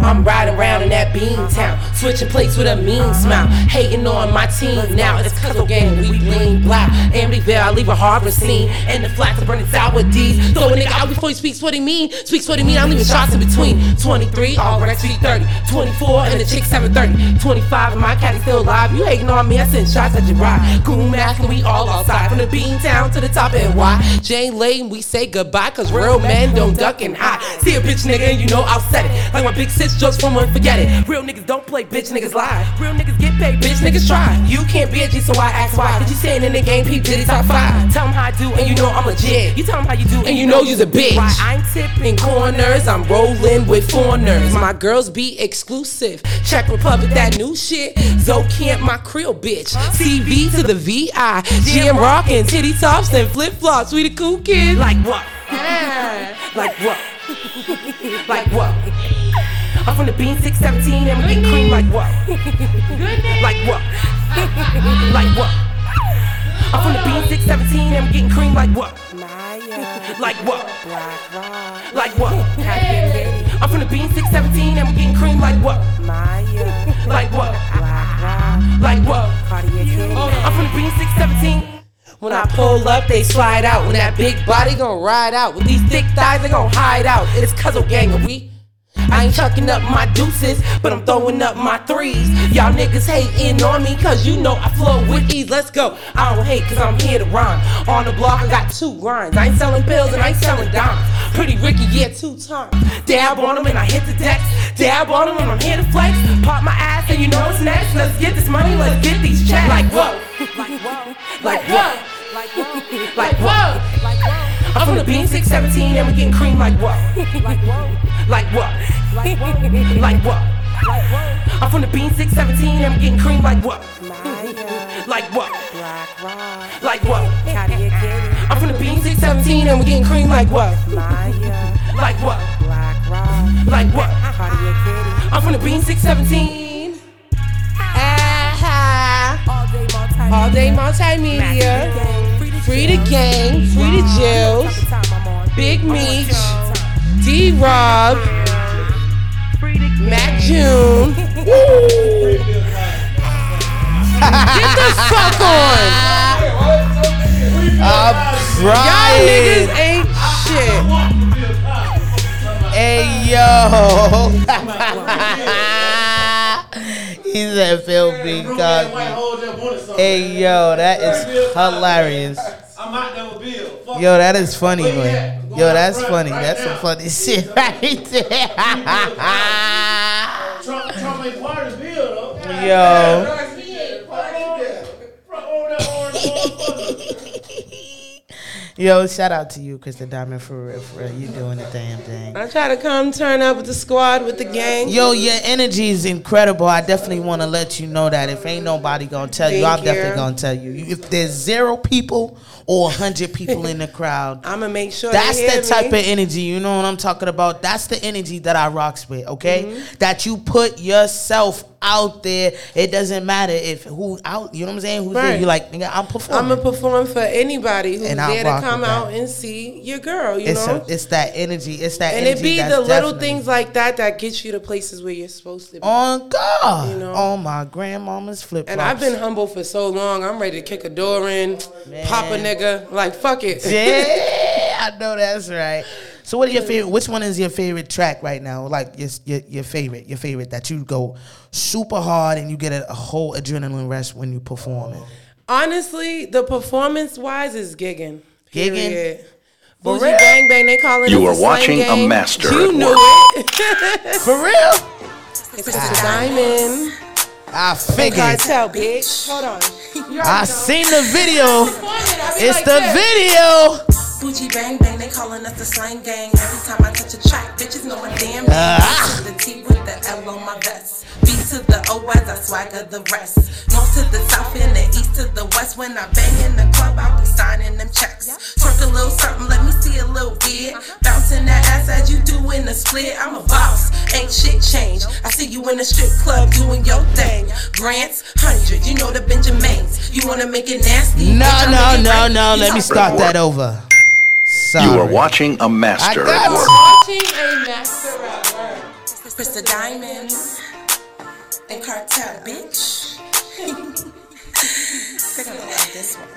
I'm riding around in that Bean Town, switching plates with a mean smile. Hating on my team now. It's Cuzzle gang, we lean black. Amityville, I leave a hard scene. And the flats are burning sour D's. Throw a nigga out before he speaks what he mean. Speaks what he mean, I'm leaving shots in between. 23, all right, 30, 24, and the chick 730. 25, and my cat is still alive. You hating on me, I send shots at Gerard. Goon mask, and we all outside. From the Bean Town to the top, and why? Jane Lane, we say goodbye, cause real men don't duck and hide. See a bitch nigga, and you know I'll set it. Like my big sis jokes from one, forget it. Real niggas don't play, bitch niggas lie. Real niggas get paid, bitch niggas try. You can't be a G, so I ask why. Cause you sitting in the game, peep did it top 5. Tell them how I do, and you know I'm legit. You tell them how you do, and you know you's a bitch. Why I'm tipping corners, I'm rolling with foreigners. My girls be exclusive. Czech Republic, that new shit. Zo can't my Creole bitch. CV to the VI. Jam rockin', titty tops and flip flops. We the cool kids. Like what? Like what? Like what? I'm from the Bean 617 and we get cream like what? Like what? Like what? I'm from the Bean 617 and we getting cream like what? Like what? Like what? I'm from the Bean 617 and we getting cream like what? Like what? Like what? I'm from the Bean 617. When I pull up, they slide out. When that big body gon' ride out. With these thick thighs, they gon' hide out. It's Cuzzle gang and we. I ain't chucking up my deuces, but I'm throwing up my threes. Y'all niggas hating on me, cause you know I flow with ease. Let's go. I don't hate, cause I'm here to rhyme. On the block, I got 2 grinds. I ain't selling pills and I ain't selling dimes. Pretty Ricky, yeah, 2 times. Dab on them and I hit the decks. Dab on them and I'm here to flex. Pop my ass and you know what's next. Let's get this money, let's get these checks. Like whoa. Like whoa. Like whoa. Like whoa. Like whoa. I'm from the Bean 617 and we getting cream like what? Like whoa. Like what? Like whoa. Like what? Like whoa. I'm from the Bean 617 and we getting cream like what? Like what? Like what? I'm from the Bean 617 and we getting cream like what? Like what? Like what? I'm from the Bean 617. All day multimedia. Free the gang, free the jails, Big Meech, D-Rob, Mac June. Get the fuck on! I'm crying. Y'all niggas ain't shit. Hey, yo. He said Phil B. Cosby. Hey, yo, that is hilarious. I'm out there with Bill. Yo, that is funny, man. Yo, that's funny. That's some funny shit right there. Trump ain't part of Bill, though. Yo. Yo, shout out to you, Krista Diamond, for real, for real. You doing the damn thing. I try to come turn up with the squad, with the gang. Yo, your energy is incredible. I definitely want to let you know that. If ain't nobody going to tell you, I'm definitely going to tell you. If there's 0 people or 100 people in the crowd, I'm going to make sure that's the type of energy. You know what I'm talking about? That's the energy that I rocks with, okay? Mm-hmm. That you put yourself out there. It doesn't matter if who out, you know what I'm saying, who's right there. You're like, nigga, I'm performing. I'm gonna perform for anybody who's there to come out and see your girl. You it's know, it's that energy. It's that and energy. And it be that's the little things like that that gets you to places where you're supposed to be. On God, you know, on my grandmama's flip. And I've been humble for so long. I'm ready to kick a door in, man, pop a nigga, like fuck it. Yeah, I know that's right. So, what are your favorite? Which one is your favorite track right now? Like your favorite that you go super hard and you get a whole adrenaline rush when you perform it. Honestly, the performance wise is gigging. Period. Gigging. For real? Bang bang, they calling it. You are watching a master. You knew it. For real. It's a diamond. I figured. Cartel, bitch. Hold on. I seen the video. It's the video. Gucci bang bang, they calling us the slang gang. Every time I touch a track, bitches know a damn thing. The T with the L on my vest. B to the O as I swagger the rest. North to the south and the east to the west. When I bang in the club, I'll be signing them checks. Twerk a little something, let me see a little weird. Bouncing that ass as you do in the split. I'm a boss, ain't shit changed. I see you in the strip club doing your thing. Grants, 100, you know the Benjamins. You wanna make it nasty? No, let me start that over. Sorry. You are watching a master at work. Watching a master at work. Krista Diamond and Cartel, bitch. They're gonna like this one.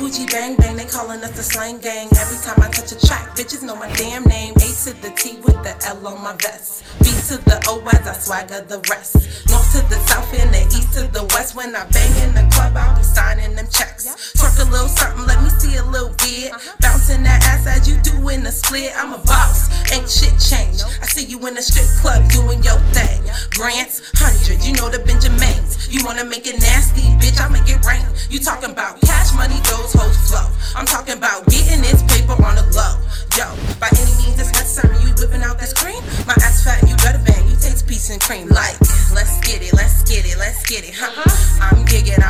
Boogie bang bang, they calling us the slang gang. Every time I touch a track, bitches know my damn name. A to the T with the L on my vest. B to the O as I swagger the rest. North to the south and the east to the west. When I bang in the club, I'll be signing them checks. Twerk a little something, let me see a little weird. Bouncing that ass as you do in the split. I'm a boss, ain't shit changed. I see you in the strip club doing your thing. Grants, 100, you know the Benjamins. You wanna make it nasty, bitch, I make it rain. You talking about cash money, those hoes flow. I'm talking about getting this paper on the low. Yo, by any means that's necessary, you whipping out this cream. My ass fat, you better bang, you taste peace and cream. Like, let's get it, let's get it, let's get it, huh? I'm gigging,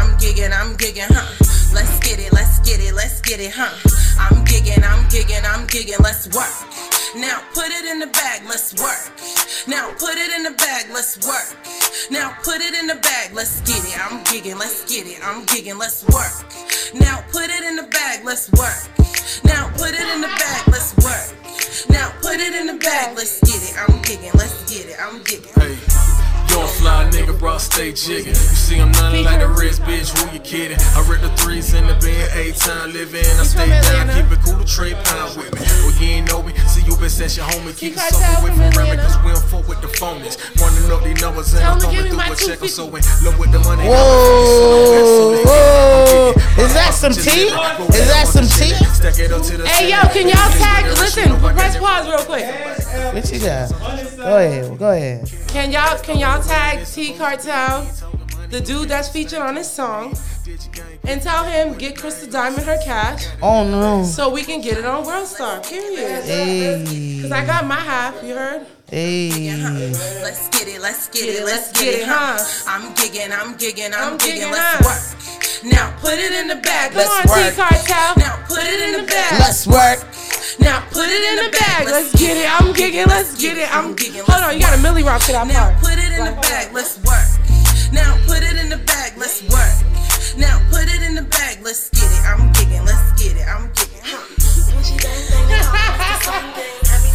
huh? Let's get it, let's get it, let's get it, huh? I'm gigging, let's work. Now put it in the bag, let's work. Now put it in the bag, let's work. Now put it in the bag, let's get it. I'm gigging, let's get it, I'm gigging, let's work. Now put it in the bag, let's work. Now put it in the bag, let's work. Now put it in the bag, let's get it. I'm gigging, let's get it, I'm gigging. Hey. You're a fly nigga, bro, stay jiggin'. You see, I'm nothing like the rest, bitch, who you kiddin'? I read the threes in the bed, 8 times livin'. I stay down, keep it cool, the trade pounds with me. Well, you ain't know me, see you best as your homie. Keep it soft away from ramming, cause we don't fuck with the phonies. Running up these numbers and I'm thumbing through a check, I'm so in love with the money. Whoa! Is that some tea? Is that some tea? Hey, yo, can y'all tag? Listen, press pause real quick. What you got? Go ahead. Can y'all tag T Cartel, the dude that's featured on his song, and tell him get Krista Diamond her cash. Oh no! So we can get it on Worldstar. Period. Hey. Cause I got my half. You heard? Hey. Let's get it. Let's get it. Let's get it, huh? I'm gigging. Let's work. Now put it in the bag. Come on, T Cartel. Now put it in the bag. Let's work. Now put it in the bag, let's get it. I'm gigging, let's get it. I'm gigging. Hold on, you got a Millie Rock to that part. Now put it in the bag, let's work. Now put it in the bag, let's work. Now put it in the bag, let's get it. I'm gigging, let's get it. I'm gigging. Every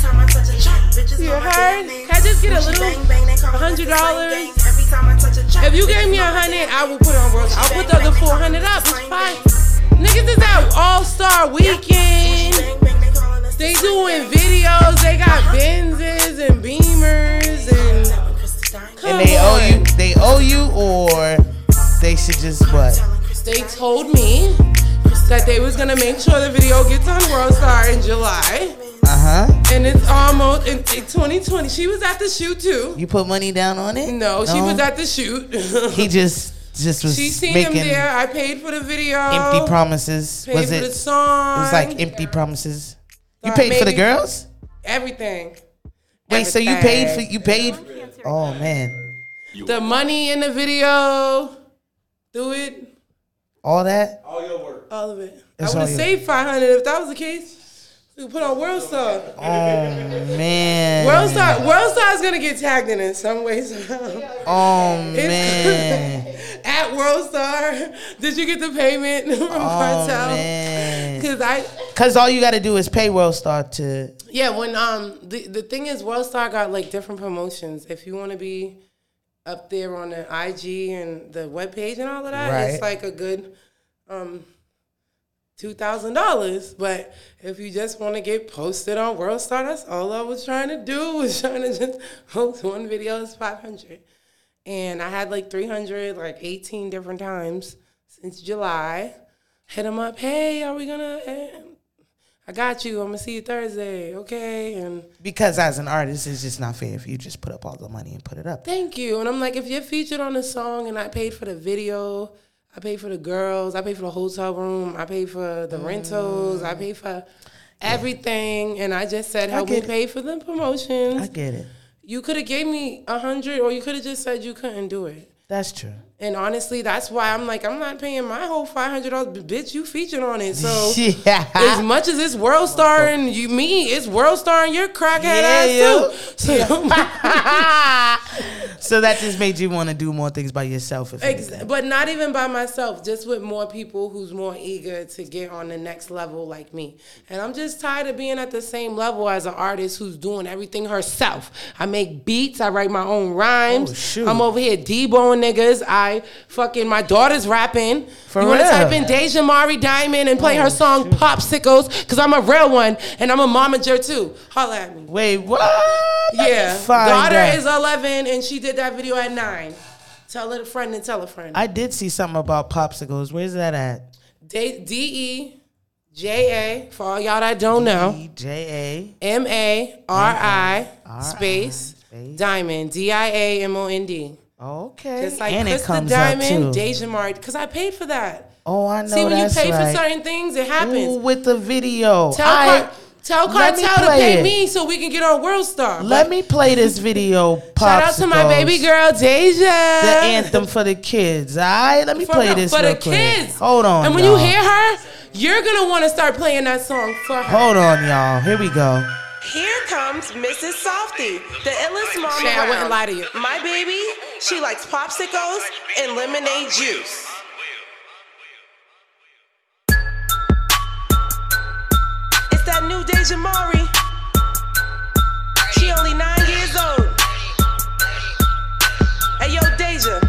time I touch a track, bitches know my damn name. Can I just get a little $100? If you gave me $100, I will put it on World. I'll put the other $400 up. It's fine. Niggas is out all-star weekend. They doing videos. They got Benzes and Beamers and. Come and they owe you, or they should just what? They told me that they was gonna make sure the video gets on Worldstar in July. And it's almost in 2020. She was at the shoot too. You put money down on it? No, she was at the shoot. He just was. She seen him there. I paid for the video. Empty promises. Paid was for it? The song. It was like empty promises. You paid for the girls? Everything. Wait, so you paid for Oh man. The money in the video. Do it. All that? All your work. All of it. That's I would have saved $500 if that was the case. We put on Worldstar. Oh man, Worldstar is gonna get tagged in some ways. Oh man, at Worldstar, did you get the payment from Bartel? Man, because all you gotta do is pay Worldstar to. Yeah, when the thing is, Worldstar got like different promotions. If you want to be up there on the IG and the webpage and all of that, right. It's like a good $2,000, but if you just want to get posted on Worldstar, that's all I was trying to do, was trying to just host one video. Is $500, and I had like 300, like 18 different times since July. Hit them up, hey, are we gonna? I got you. I'm gonna see you Thursday, okay? And because as an artist, it's just not fair if you just put up all the money and put it up. Thank you, and I'm like, if you're featured on a song, and I paid for the video. I paid for the girls. I paid for the hotel room. I paid for the rentals. I paid for everything, and I just said, "Help me pay for the promotions." I get it. You could have gave me $100, or you could have just said you couldn't do it. That's true. And honestly, that's why I'm like, I'm not paying my whole $500, bitch. You featured on it, so as much as it's Worldstar and you, me, it's Worldstar and your crackhead ass too. So. So that just made you want to do more things by yourself. But not even by myself, just with more people who's more eager to get on the next level like me. And I'm just tired of being at the same level as an artist who's doing everything herself. I make beats. I write my own rhymes. Oh, shoot. I'm over here D-bone niggas. I fucking, my daughter's rapping. For you want to type in Dejamari Diamond and play her song Popsicles, because I'm a real one and I'm a momager too. Holla at me. Wait, what? Yeah. Daughter is 11 and she did that video at 9. Tell a friend and tell a friend. I did see something about popsicles. Where's that at? D-E-J-A, for all y'all that don't know. D-E-J-A. M-A-R-I space Diamond. D-I-A-M-O-N-D. Okay. Just like Krista Diamond, Dejamari. Because I paid for that. Oh, I know. See, when you pay for certain things, it happens. Ooh, with the video. Tell Cartel to pay me so we can get on Worldstar. Let me play this video, Popsicles. Shout out to my baby girl, Deja. The anthem for the kids, all right? Let me play this real quick. For the kids. Hold on, and when you hear her, you're going to want to start playing that song for her. Hold on, y'all. Here we go. Here comes Mrs. Softy, the illest mom around. I wouldn't lie to you. My baby, she likes popsicles and lemonade juice. That new Dejamari. She only 9 years old. Hey, yo, Deja,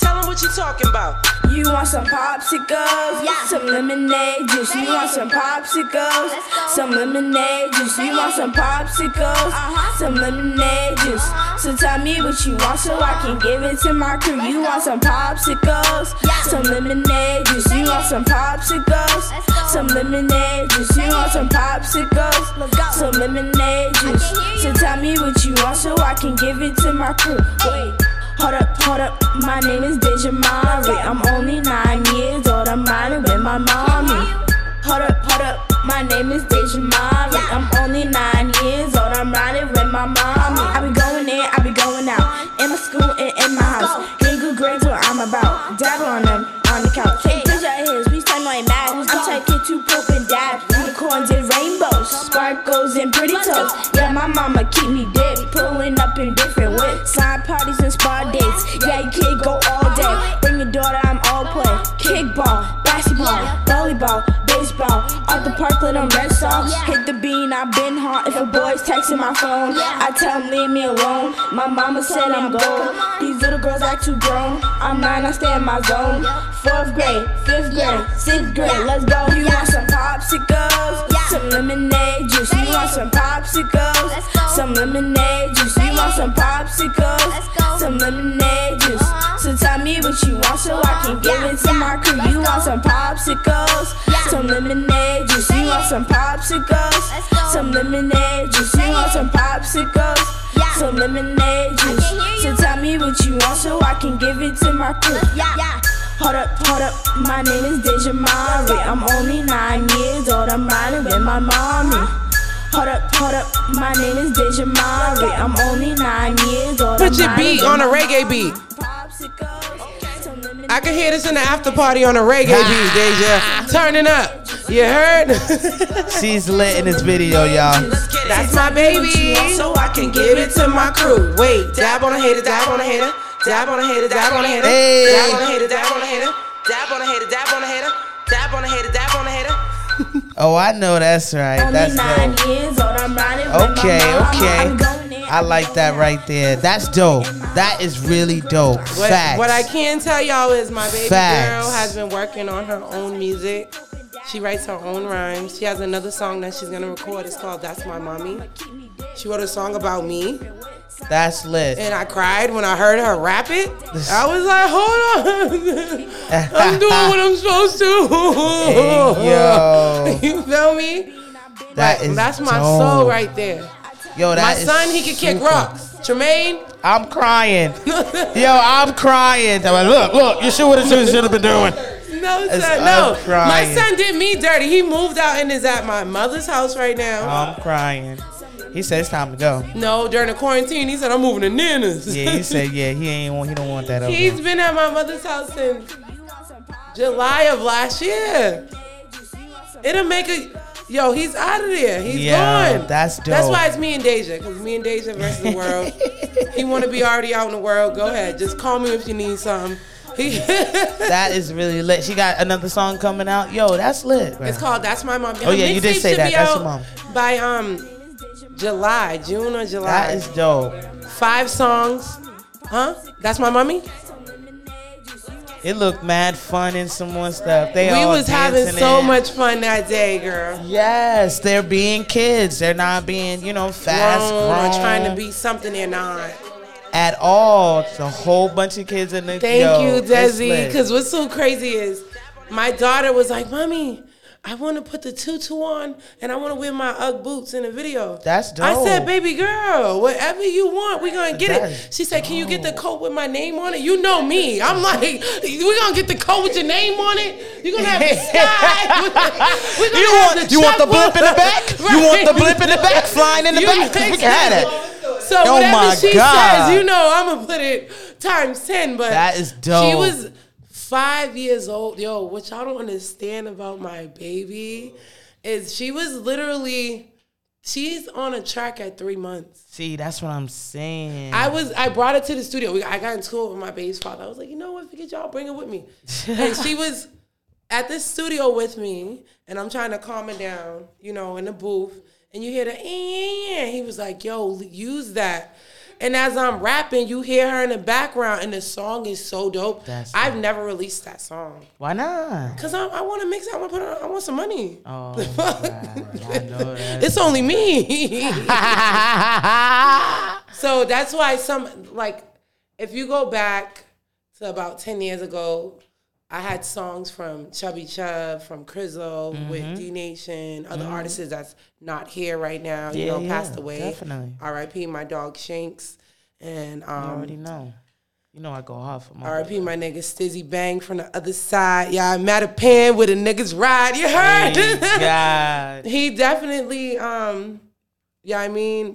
tell them what you talking about. You want some popsicles, some lemonade juice. You want some popsicles, some lemonade juice. You want some popsicles, some lemonade juice. So tell me what you want so I can give it to my crew. You want some popsicles, some lemonade juice. You want some popsicles, some lemonade juice. You want some popsicles, some lemonade juice. So tell me what you want so I can give it to my crew. Wait, hold up, my name is Dejamari. I'm only 9 years old, I'm riding with my mommy. Hold up, my name is Dejamari. I'm only 9 years old, I'm riding with my mommy. I be going in, I be going out, in my school and in my house. Ain't good grades what I'm about, dabble on them, on the couch. Hey, bitch out here, we time I ain't mad. I'm trying to get you poop and dab, unicorns and rainbows, sparkles and pretty toes. Yeah, my mama keep me dead, pulling up in different ways. Sign parties and spa dates, yeah, you can't go all day. Bring your daughter, I'm all play, kickball, basketball, volleyball, baseball, off the Parkland on Red Song. Hit the bean, I been hot. If a boy's texting my phone, I tell him leave me alone. My mama said I'm gold. These little girls act too grown. I'm nine, I stay in my zone. 4th grade, 5th grade, 6th grade, let's go. You want some popsicles, some lemonade juice. You want some popsicles, some lemonade juice. You want some popsicles, some lemonade juice. So tell me what you want so I can give it to my crew. You want some popsicles, some lemonade juice. You want some popsicles, some lemonade juice. You want some popsicles, some lemonade juice. So tell me what you want so I can give it to my crew. Hold up, my name is Dejamari. I'm only 9 years old, I'm riding with my mommy. Hold up, my name is Dejamari. I'm only 9 years old. Put your beat on a reggae beat. I can hear this in the after party on a reggae beat, Deja. Turning up. You heard? She's lit in this video, y'all. That's my baby. So I can give it to my crew. Wait, dab on a hater, dab on a hater. Dab on a hater, dab on a hater, dab on a hater, dab on a hater, dab on a hater, dab on a hater, dab on a hater, dab on a hater. Oh, I know that's right. That's dope. Okay. I like that right there. That's dope. That is really dope. Facts. What I can tell y'all is my baby girl has been working on her own music. She writes her own rhymes. She has another song that she's gonna record. It's called "That's My Mommy." She wrote a song about me. That's lit. And I cried when I heard her rap it. I was like, hold on. I'm doing what I'm supposed to. Hey, yo. You feel me? That's my dope. Soul right there. Yo, that is my son, he can kick rocks. Tremaine, I'm crying. I'm like, look, you see what it should have been doing. No, son, no. My son did me dirty. He moved out and is at my mother's house right now. I'm crying. He said it's time to go. No, during the quarantine, he said I'm moving to Nana's. Yeah, he said he don't want that. He's been at my mother's house since July of last year. It'll make he's out of there. He's gone. That's dope. That's why it's me and Deja, because me and Deja versus the world. He want to be already out in the world. Go ahead, just call me if you need something. That is really lit. She got another song coming out. Yo, that's lit. Bro. It's called "That's My Mom." Oh yeah, you did say that. That's your mom. By June or July. That is dope. 5 songs. Huh? That's my mommy? It looked mad fun and some more stuff. We was having so much fun that day, girl. Yes, they're being kids. They're not being, grown. Or trying to be something they're not. At all. It's a whole bunch of kids in the Thank you, Desi. Because what's so crazy is my daughter was like, Mommy, I want to put the tutu on and I want to wear my UGG boots in the video. That's dope. I said, baby girl, whatever you want, we're going to get it. She said, can you get the coat with my name on it? You know me. I'm like, we're going to get the coat with your name on it? You're going to have the sky. You want the blip in the back? Right. You want the blip in the back? Flying in the back? We can have that. So whatever she says, I'm going to put it times 10. But that is dope. She was 5 years old, yo, what y'all don't understand about my baby is she's on a track at 3 months. See, that's what I'm saying. I brought her to the studio. I got into it with my baby's father. I was like, you know what, forget y'all, bring her with me. And she was at the studio with me, and I'm trying to calm her down, in the booth. And you hear the, he was like, yo, use that. And as I'm rapping, you hear her in the background, and the song is so dope. I've never released that song. Why not? Because I want to mix it. I want to put it on. I want some money. Oh, the fuck? I know that. It's only me. So that's why if you go back to about 10 years ago, I had songs from Chubby Chubb, from Crizzle, with D-Nation, other artists that's not here right now, passed away. Definitely. R.I.P. my dog Shanks. And you already know. You know I go off. R.I.P. my nigga Stizzy Bang from the other side. Yeah, I'm at a pen with a nigga's ride. You heard? God. He definitely,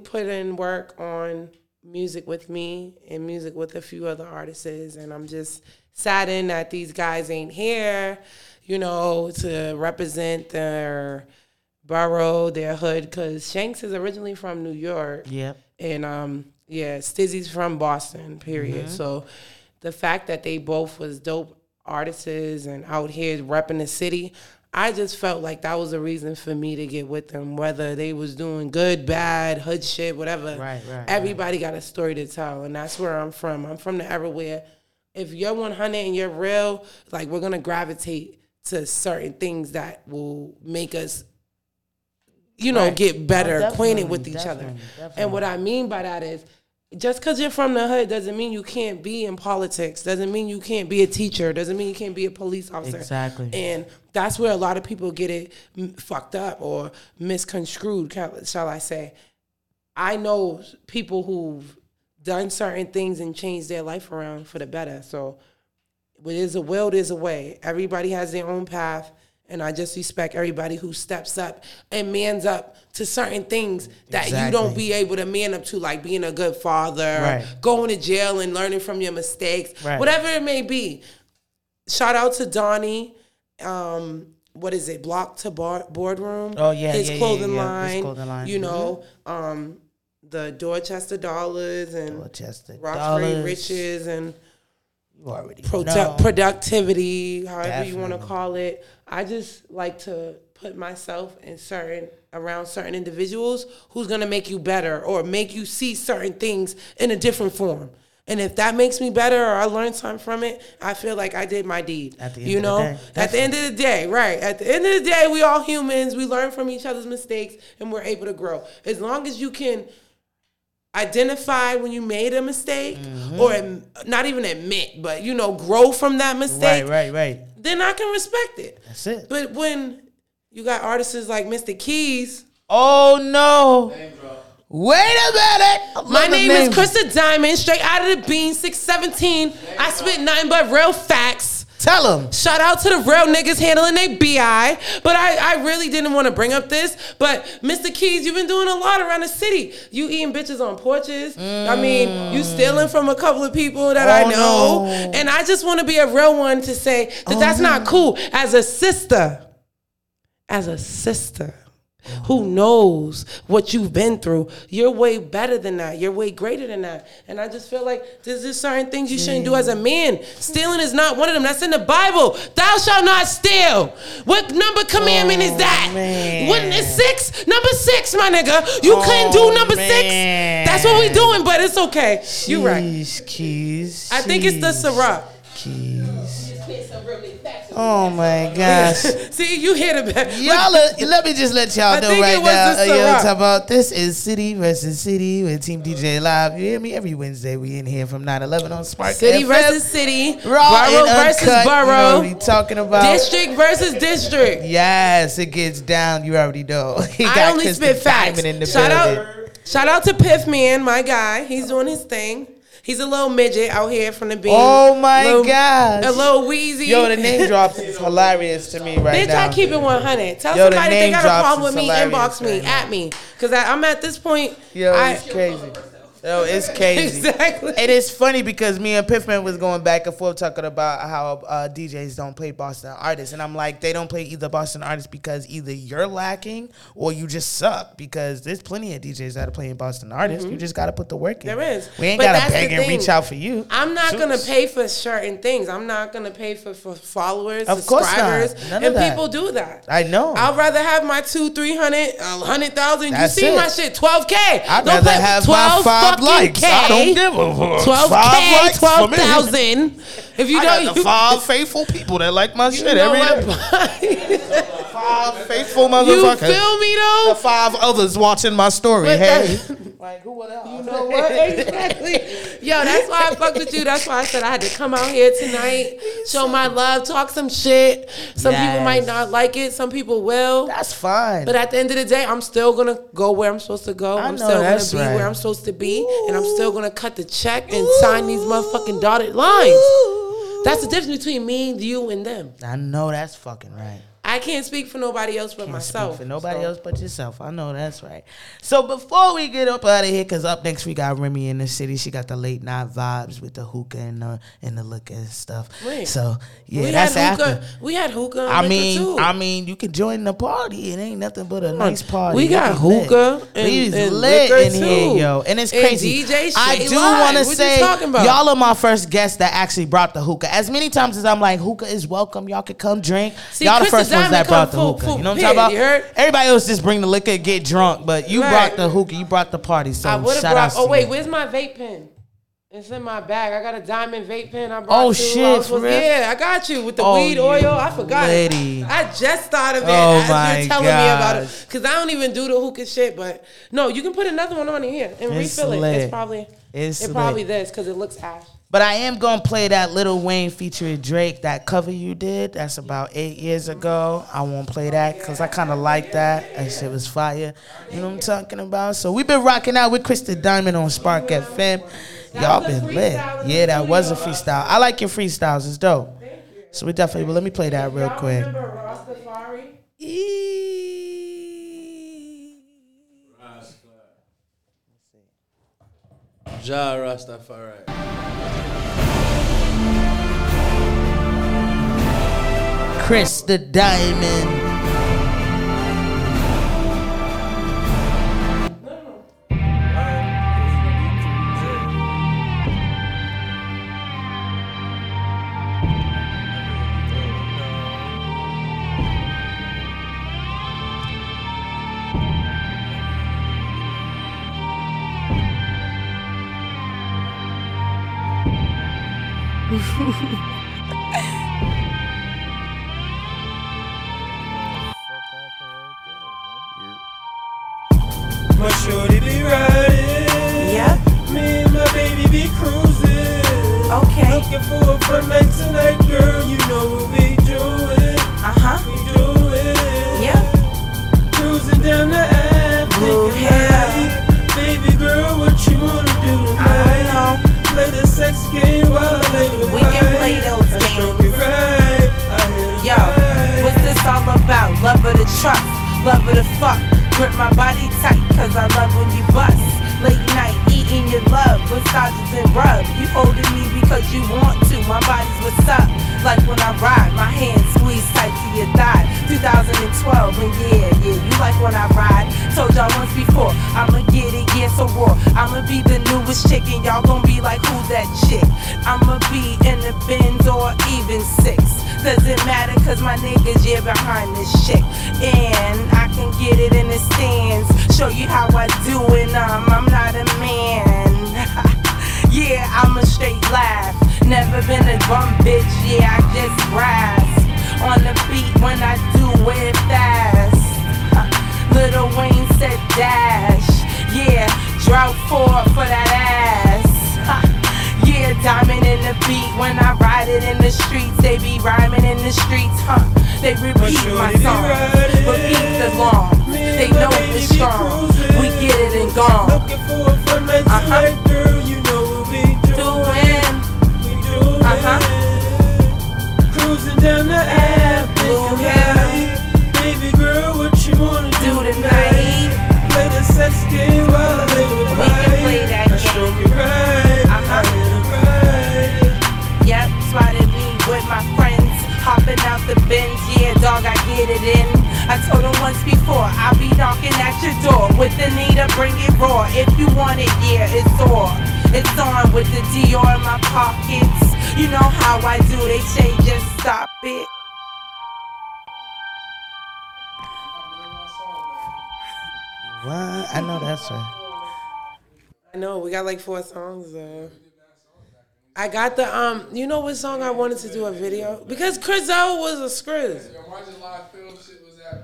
put in work on music with me and music with a few other artists. And I'm just saddened that these guys ain't here, to represent their borough, their hood, because Shanks is originally from New York. Yep. And, Stizzy's from Boston, period. Mm-hmm. So the fact that they both was dope artists and out here repping the city, I just felt like that was a reason for me to get with them, whether they was doing good, bad, hood shit, whatever. Right. Everybody got a story to tell, and that's where I'm from. I'm from the everywhere. If you're 100 and you're real, like, we're going to gravitate to certain things that will make us, you know, get better, acquainted with each other. Definitely. And what I mean by that is, just because you're from the hood doesn't mean you can't be in politics, doesn't mean you can't be a teacher, doesn't mean you can't be a police officer. Exactly. And that's where a lot of people get it fucked up or misconstrued, shall I say. I know people who've done certain things and changed their life around for the better. So where there's a will, there's a way. Everybody has their own path. And I just respect everybody who steps up and mans up to certain things that you don't be able to man up to, like being a good father, or going to jail and learning from your mistakes, whatever it may be. Shout out to Donnie. What is it? Block to Boardroom. Oh, yeah. His clothing line. His clothing line. You know, the Dorchester Dollars and Roxbury Riches and productivity, however you want to call it. I just like to put myself in around certain individuals who's going to make you better or make you see certain things in a different form. And if that makes me better or I learn something from it, I feel like I did my deed. At the end of the day, we all humans. We learn from each other's mistakes and we're able to grow. As long as you can identify when you made a mistake, or not even admit, but, you know, grow from that mistake. Right. Then I can respect it. That's it. But when you got artists like Mr. Keys. Oh, no. Wait a minute. My name is Krista Diamond, straight out of the Bean, 617. I spit nothing but real facts. Tell them. Shout out to the real niggas handling they BI. But I really didn't want to bring up this. But Mr. Keys, you've been doing a lot around the city. You eating bitches on porches. I mean, you stealing from a couple of people that I know. No. And I just want to be a real one to say that that's not cool. As a sister who knows what you've been through, you're way better than that. You're way greater than that. And I just feel like there's just certain things you shouldn't do as a man. Stealing is not one of them. That's in the Bible. Thou shalt not steal. What number commandment is that? Wouldn't it 6? Number 6, my nigga. You couldn't do number 6. That's what we doing, but it's okay. You right. Keys. I think it's the Syrah. Keys. Oh my gosh! See, you hear the back. Y'all, let me just let y'all know right now. Y'all talk about this is City versus City with Team DJ Live. You hear me? Every Wednesday we in here from 9-11 on Spark City FM. Versus City, Raw versus Borough. You know we talking about district versus district. Yes, it gets down. You already know. I only spit facts. Shout out to Piffman, my guy. He's doing his thing. He's a little midget out here from the Bean. Oh, my gosh. A little wheezy. Yo, the name drops is hilarious to me right now. Bitch, I keep it 100. Tell somebody if they got a problem with me, inbox me, at me. Because I'm at this point. Yo, it's crazy. Yo, it's crazy. Exactly. And it's funny because me and Piffman was going back and forth talking about how DJs don't play Boston artists. And I'm like, they don't play either Boston artists because either you're lacking or you just suck, because there's plenty of DJs that are playing Boston artists. You just got to put the work in. There is. We ain't got to beg and reach out for you. I'm not going to pay for certain things. I'm not going to pay for followers, subscribers. And people do that. I know. I'd rather have my 200, 300, 100,000. You see my shit, 12K. I'd rather have my 5 likes. I don't give a fuck. 12K, 12,000. If you got the 5 faithful people that like my shit every day. 5 faithful motherfuckers. You feel me though? The 5 others watching my story. But hey, like who else? You know what? Exactly. Yo, that's why I fucked with you. That's why I said I had to come out here tonight, show my love, talk some shit. Some people might not like it. Some people will. That's fine. But at the end of the day, I'm still gonna go where I'm supposed to go. I'm still gonna be where I'm supposed to be. And I'm still going to cut the check and sign these motherfucking dotted lines. That's the difference between me, you, and them. I know that's fucking right. I can't speak for nobody else but myself. Speak for nobody else but yourself. I know that's right. So before we get up out of here, because up next we got Remy in the city. She got the late night vibes with the hookah and the liquor and stuff. Wait, so yeah, that's after. We had hookah. I mean, you can join the party. It ain't nothing but a nice party. We got hookah and lit in here, yo. And it's crazy. And DJ I do want to say, y'all are my first guests that actually brought the hookah. As many times as I'm like, hookah is welcome. Y'all can come drink. Y'all the first. was that brought the hookah. You know what I'm talking about? Everybody else just bring the liquor and get drunk, but you brought the hookah. You brought the party. So I would have brought. Oh wait, where's my vape pen? It's in my bag. I got a diamond vape pen. I brought I got you with the weed oil. I forgot it. I just thought of it. As you're telling me about it, because I don't even do the hookah shit. But no, you can put another one on here and refill it. It's probably this because it looks ash. But I am gonna play that Lil Wayne featuring Drake, that cover you did. That's about 8 years ago. I won't play that because I kind of like that. That shit was fire. You know what I'm talking about? So we've been rocking out with Krista Diamond on Spark FM. Y'all been lit. Yeah, that was a freestyle. I like your freestyles. It's dope. So we definitely let me play that real quick. Ja Rastafari. Krista Diamond. My shorty be riding, yeah. Me and my baby be cruising. Okay. Looking for a front night tonight, girl. You know what we doing. We doing. Yeah. Cruising down the avenue. Baby girl, what you wanna do tonight? I don't know. Play the sex game while I lay with. We can play those games. Yo, what's this all about? Love of the truck, love of the fuck. Grip my body tight, cause I love when you bust. Late night, eating your love, massages and rub. You holding me because you want to, my body's what's up. Like when I ride, my hands squeeze tight to your thigh. 2012, and yeah, you like when I ride. Told y'all once before, I'ma get it, yeah, so raw. I'ma be the newest chick and y'all gon' be like, who that chick? I'ma be in the Benz or even six. Doesn't matter cause my niggas, yeah, behind this shit. And I can get it in the stands. Show you how I do and I'm not a man. Yeah, I'm a straight laugh. Never been a bum bitch, yeah, I just rise. On the beat when I do it fast. Lil Wayne said dash. Yeah, drought for that ass. Yeah, diamond in the beat when I ride it in the streets. They be rhyming in the streets, huh? They repeat my song, repeat the long. They know the strong. We get it and gone. Looking for a fun night tonight, girl. You know what we doing. We doing. Cruising down the avenue. Baby girl, what you wanna do tonight? Play the sex game while I live with my. We can play that game. Show me right. Yep, spotted me with my friends, hopping out the Benz. Yeah, dog, I get it in. I told them once before, I'll be knocking at your door with the need to bring it raw. If you want it, yeah, it's on. It's on with the Dior in my pockets. You know how I do. They say just stop it. What? I know that's right. I know we got like 4 songs. I got the You know what song I wanted to do a video because Crizzle was a Skriz.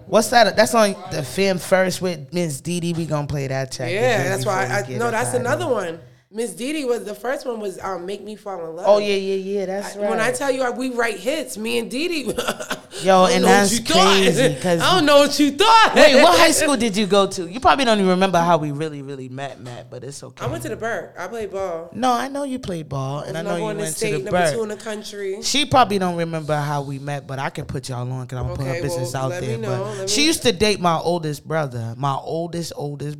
What's that? That's on the film first with Miss DD. We gonna play that track. Yeah, that's why. No, that's another one. Miss DD was the first one. Was Make Me Fall in Love. Oh yeah. That's right. When I tell you we write hits, me and DD. Yo, and that's crazy because I don't know what you thought. Wait, what high school did you go to? You probably don't even remember how we really met, Matt. But it's okay. I went to the Burke. I played ball. No, I know you played ball, and I know you went to the Burke. Number 2 in the country. She probably don't remember how we met, but I can put y'all on because I'm gonna put her business out there. But she used to date my oldest brother. My oldest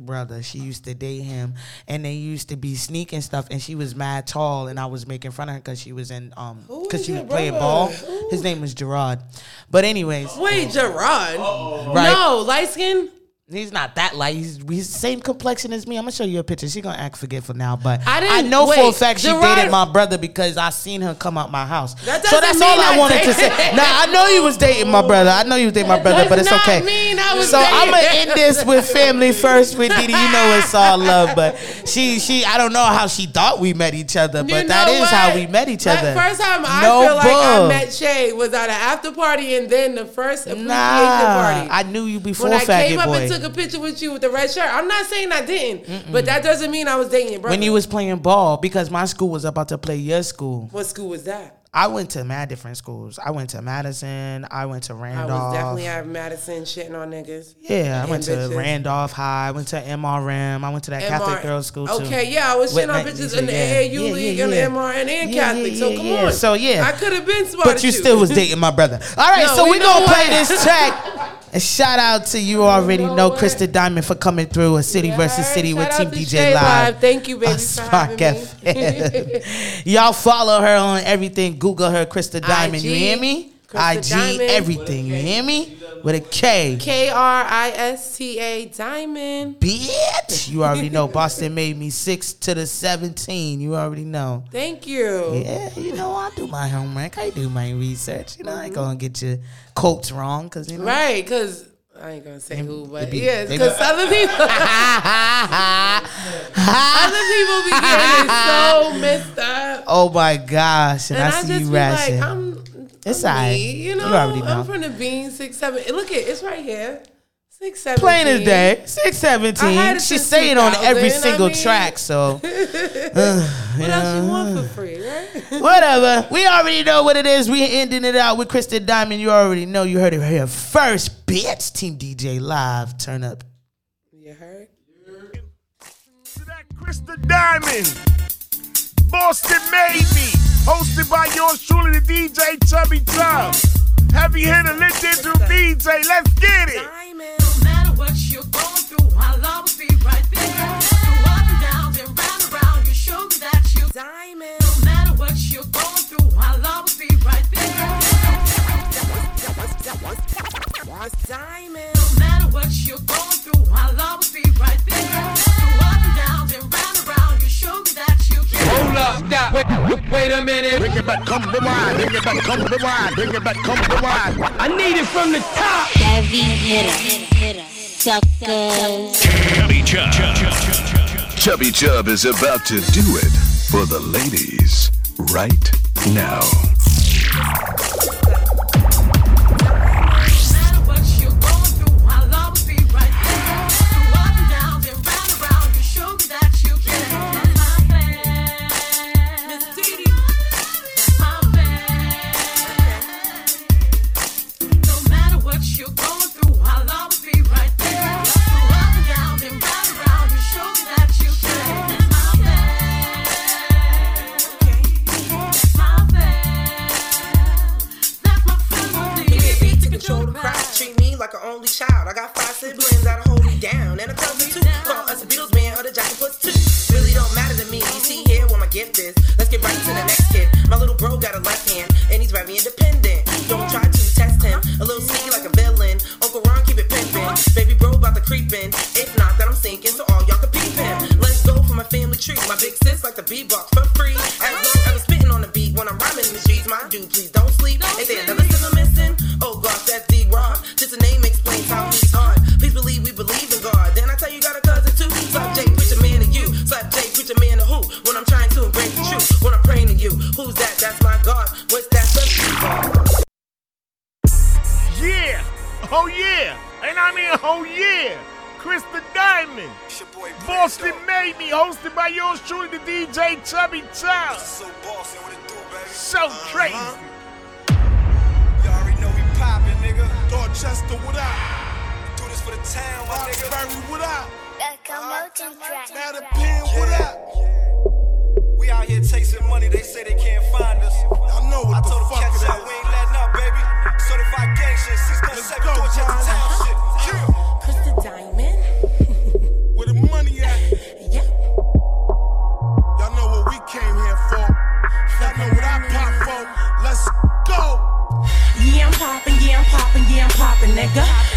brother. She used to date him, and they used to be sneaky and stuff, and she was mad tall, and I was making fun of her because she was in because she was playing ball. Ooh. His name was Gerard, but anyways, Gerard, right? No, light skin. He's not that light. He's the same complexion as me. I'm going to show you a picture. She's going to act forgetful now, but I know for a fact she dated my brother because I seen her come out my house. That's all I wanted to say. Now, I know you was dating my brother. But it's okay. I'm going to end this with family first with DD. You know it's all love, but she I don't know how she thought we met each other, but how we met each other. The first time I met Shay was at an after party and then the first appreciation party. I knew you before Faggot Boy. When I came up and took a picture with you with the red shirt. I'm not saying I didn't, but that doesn't mean I was dating your brother. When you was playing ball, because my school was about to play your school. What school was that? I went to mad different schools. I went to Madison. I went to Randolph. I was definitely at Madison shitting on niggas. Yeah, I went to Randolph High. I went to MRM. I went to that Catholic girls' school, too. Okay, yeah, I was shitting on bitches in the AAU league, in the MRM, and Catholic. So, come on. So, yeah. I could have been smart. But you still was dating my brother. All right, so we're going to play this track. And shout out to you already know Krista Diamond for coming through a city versus city with Team DJ Live. Thank you, baby, for Spark FM. Y'all follow her on everything. Google her, Krista Diamond. You hear me? Krista IG everything. You hear me? With a K. Krista Diamond. Bitch. You already know. Boston made me 6'17". You already know. Thank you. Yeah, you know, I do my homework. I do my research. You know, I ain't gonna get your quotes wrong. Cause, you know, right, because I ain't gonna say who, but yeah, because other people, be getting so messed up. Oh my gosh! And I see you rashing. Like, it's all right. You know, you already know. I'm from the Bean 6 7. Look it, it's right here. 6 7. Plain as day. 6 17. She say it on every single track. So what else you want for free, right? Whatever. We already know what it is. We ending it out with Krista Diamond. You already know. You heard it here first, bitch. Team DJ Live. Turn up. You heard? To that Krista Diamond. Boston made me. Hosted by yours truly, the DJ Chubby Chubb. Heavy hitter, legendary DJ. Let's get it. Diamond. No matter what you're going through, I'll always be right there. Through up and downs and round around, you show me that you diamond. No matter what you're going through, I'll always be right there. Diamond. No matter what you're going through, I'll always be right there. Through up and downs and round around, you show me that you can. Hold up, stop. Wait a minute. Bring it back, come to wine. Bring it back, come to wine. Bring it back, come to wine. I need it from the top. Heavy hitter. Suckers. Chubby Chubb. Chubby Chubb is about to do it for the ladies right now.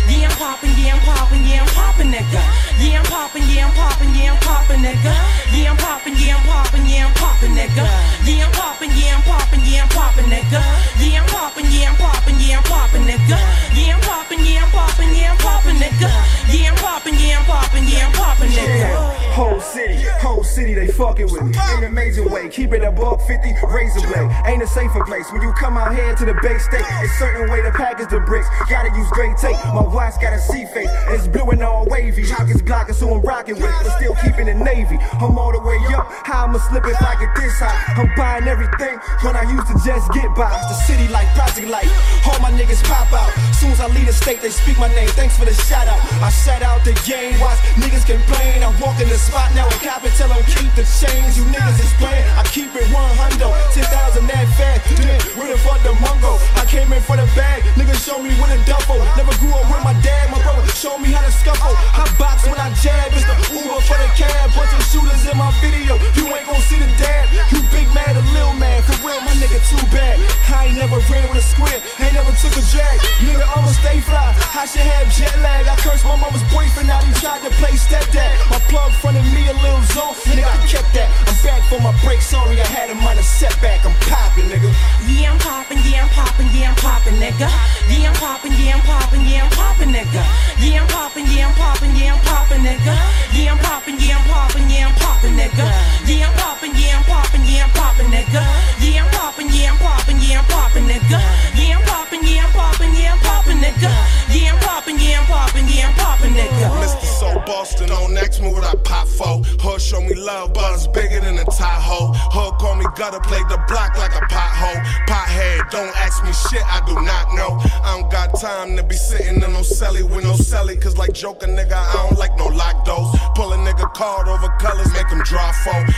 Yeah, I'm poppin', yeah, I'm poppin', yeah, I'm poppin', nigga. Yeah, I'm poppin', yeah, I'm poppin', yeah, I'm poppin', nigga. Yeah, I'm poppin', yeah, I'm poppin', yeah, I'm poppin', nigga. Yeah, I'm poppin', yeah, I'm poppin', yeah, I'm poppin', nigga. Yeah, I'm poppin', yeah, I'm poppin', yeah, I'm poppin', nigga. Yeah, I'm poppin', yeah, I'm poppin', yeah, I'm poppin', nigga. Yeah, I'm poppin', yeah, I'm poppin', yeah, I'm poppin', nigga. Whole city, they fuckin' with me. In an amazing way, keep it above 50, razor blade. Ain't a safer place when you come out here to the Bay State. It's certain way to package the bricks. Gotta use gray tape. My wife's got a C face. It's blue and all wavy. Hawkins blockin', so I'm rockin' with. But still keepin' the Navy. I'm all the way up. How I'ma slip if I get this high? I'm buying everything when I used to just get by. The city like Project Light. All my niggas pop out. Soon as I leave the state, they speak my name. Thanks for the shout out. I shout out the game. Watch niggas complain. I walk in the spot now and cop it. Tell them keep the change. You niggas is playing. I keep it 100. 10,000 that fast. Man, ready for the mungo. I came in for the bag. Niggas show me with a duffel. Never grew up with my dad. My brother showed me how to scuffle. I box when I jab. It's the Uber for the cab. Bunch of shooters in my video. You ain't gon' see the dab. You big mad or little mad. For real, my nigga too bad. I ain't never ran with a square. Ain't never took a drag. Nigga, I'ma stay fly. I should have jet lag. I cursed my mama's boyfriend. Now he tried to play stepdad. My plug fronted me a little zone. Nigga, I kept that. I'm back for my break. Sorry, I had a minor setback. I'm poppin', nigga. Yeah, I'm poppin', yeah, I'm poppin', yeah, I'm poppin', nigga. Yeah, I'm poppin', yeah, I'm poppin', yeah, I'm poppin', nigga. Yeah, I'm poppin', yeah, I'm poppin', yeah, I'm poppin', nigga. Yeah, I'm poppin', yeah, I'm poppin', yeah, I'm poppin', nigga. Yeah, I'm poppin', yeah, I'm poppin', yeah, I'm poppin', nigga. Yeah, I'm poppin', yeah, I'm poppin', yeah, I'm poppin', nigga. Yeah, I'm poppin', yeah, I'm poppin', yeah, I'm poppin', nigga. Yeah, I'm poppin', yeah, I'm poppin', yeah, I'm poppin', nigga. Mr. So Boston on next move I pop for. Her show me love, but it's bigger than a Tahoe. Her call me gutter, play the block like a pothole. Pothead, don't ask me shit, I do not know. I don't got time to be sitting in no celly with no celly. Cause like Joker, nigga, I don't like no lock doors. Pull a nigga card over colors, make him draw phone.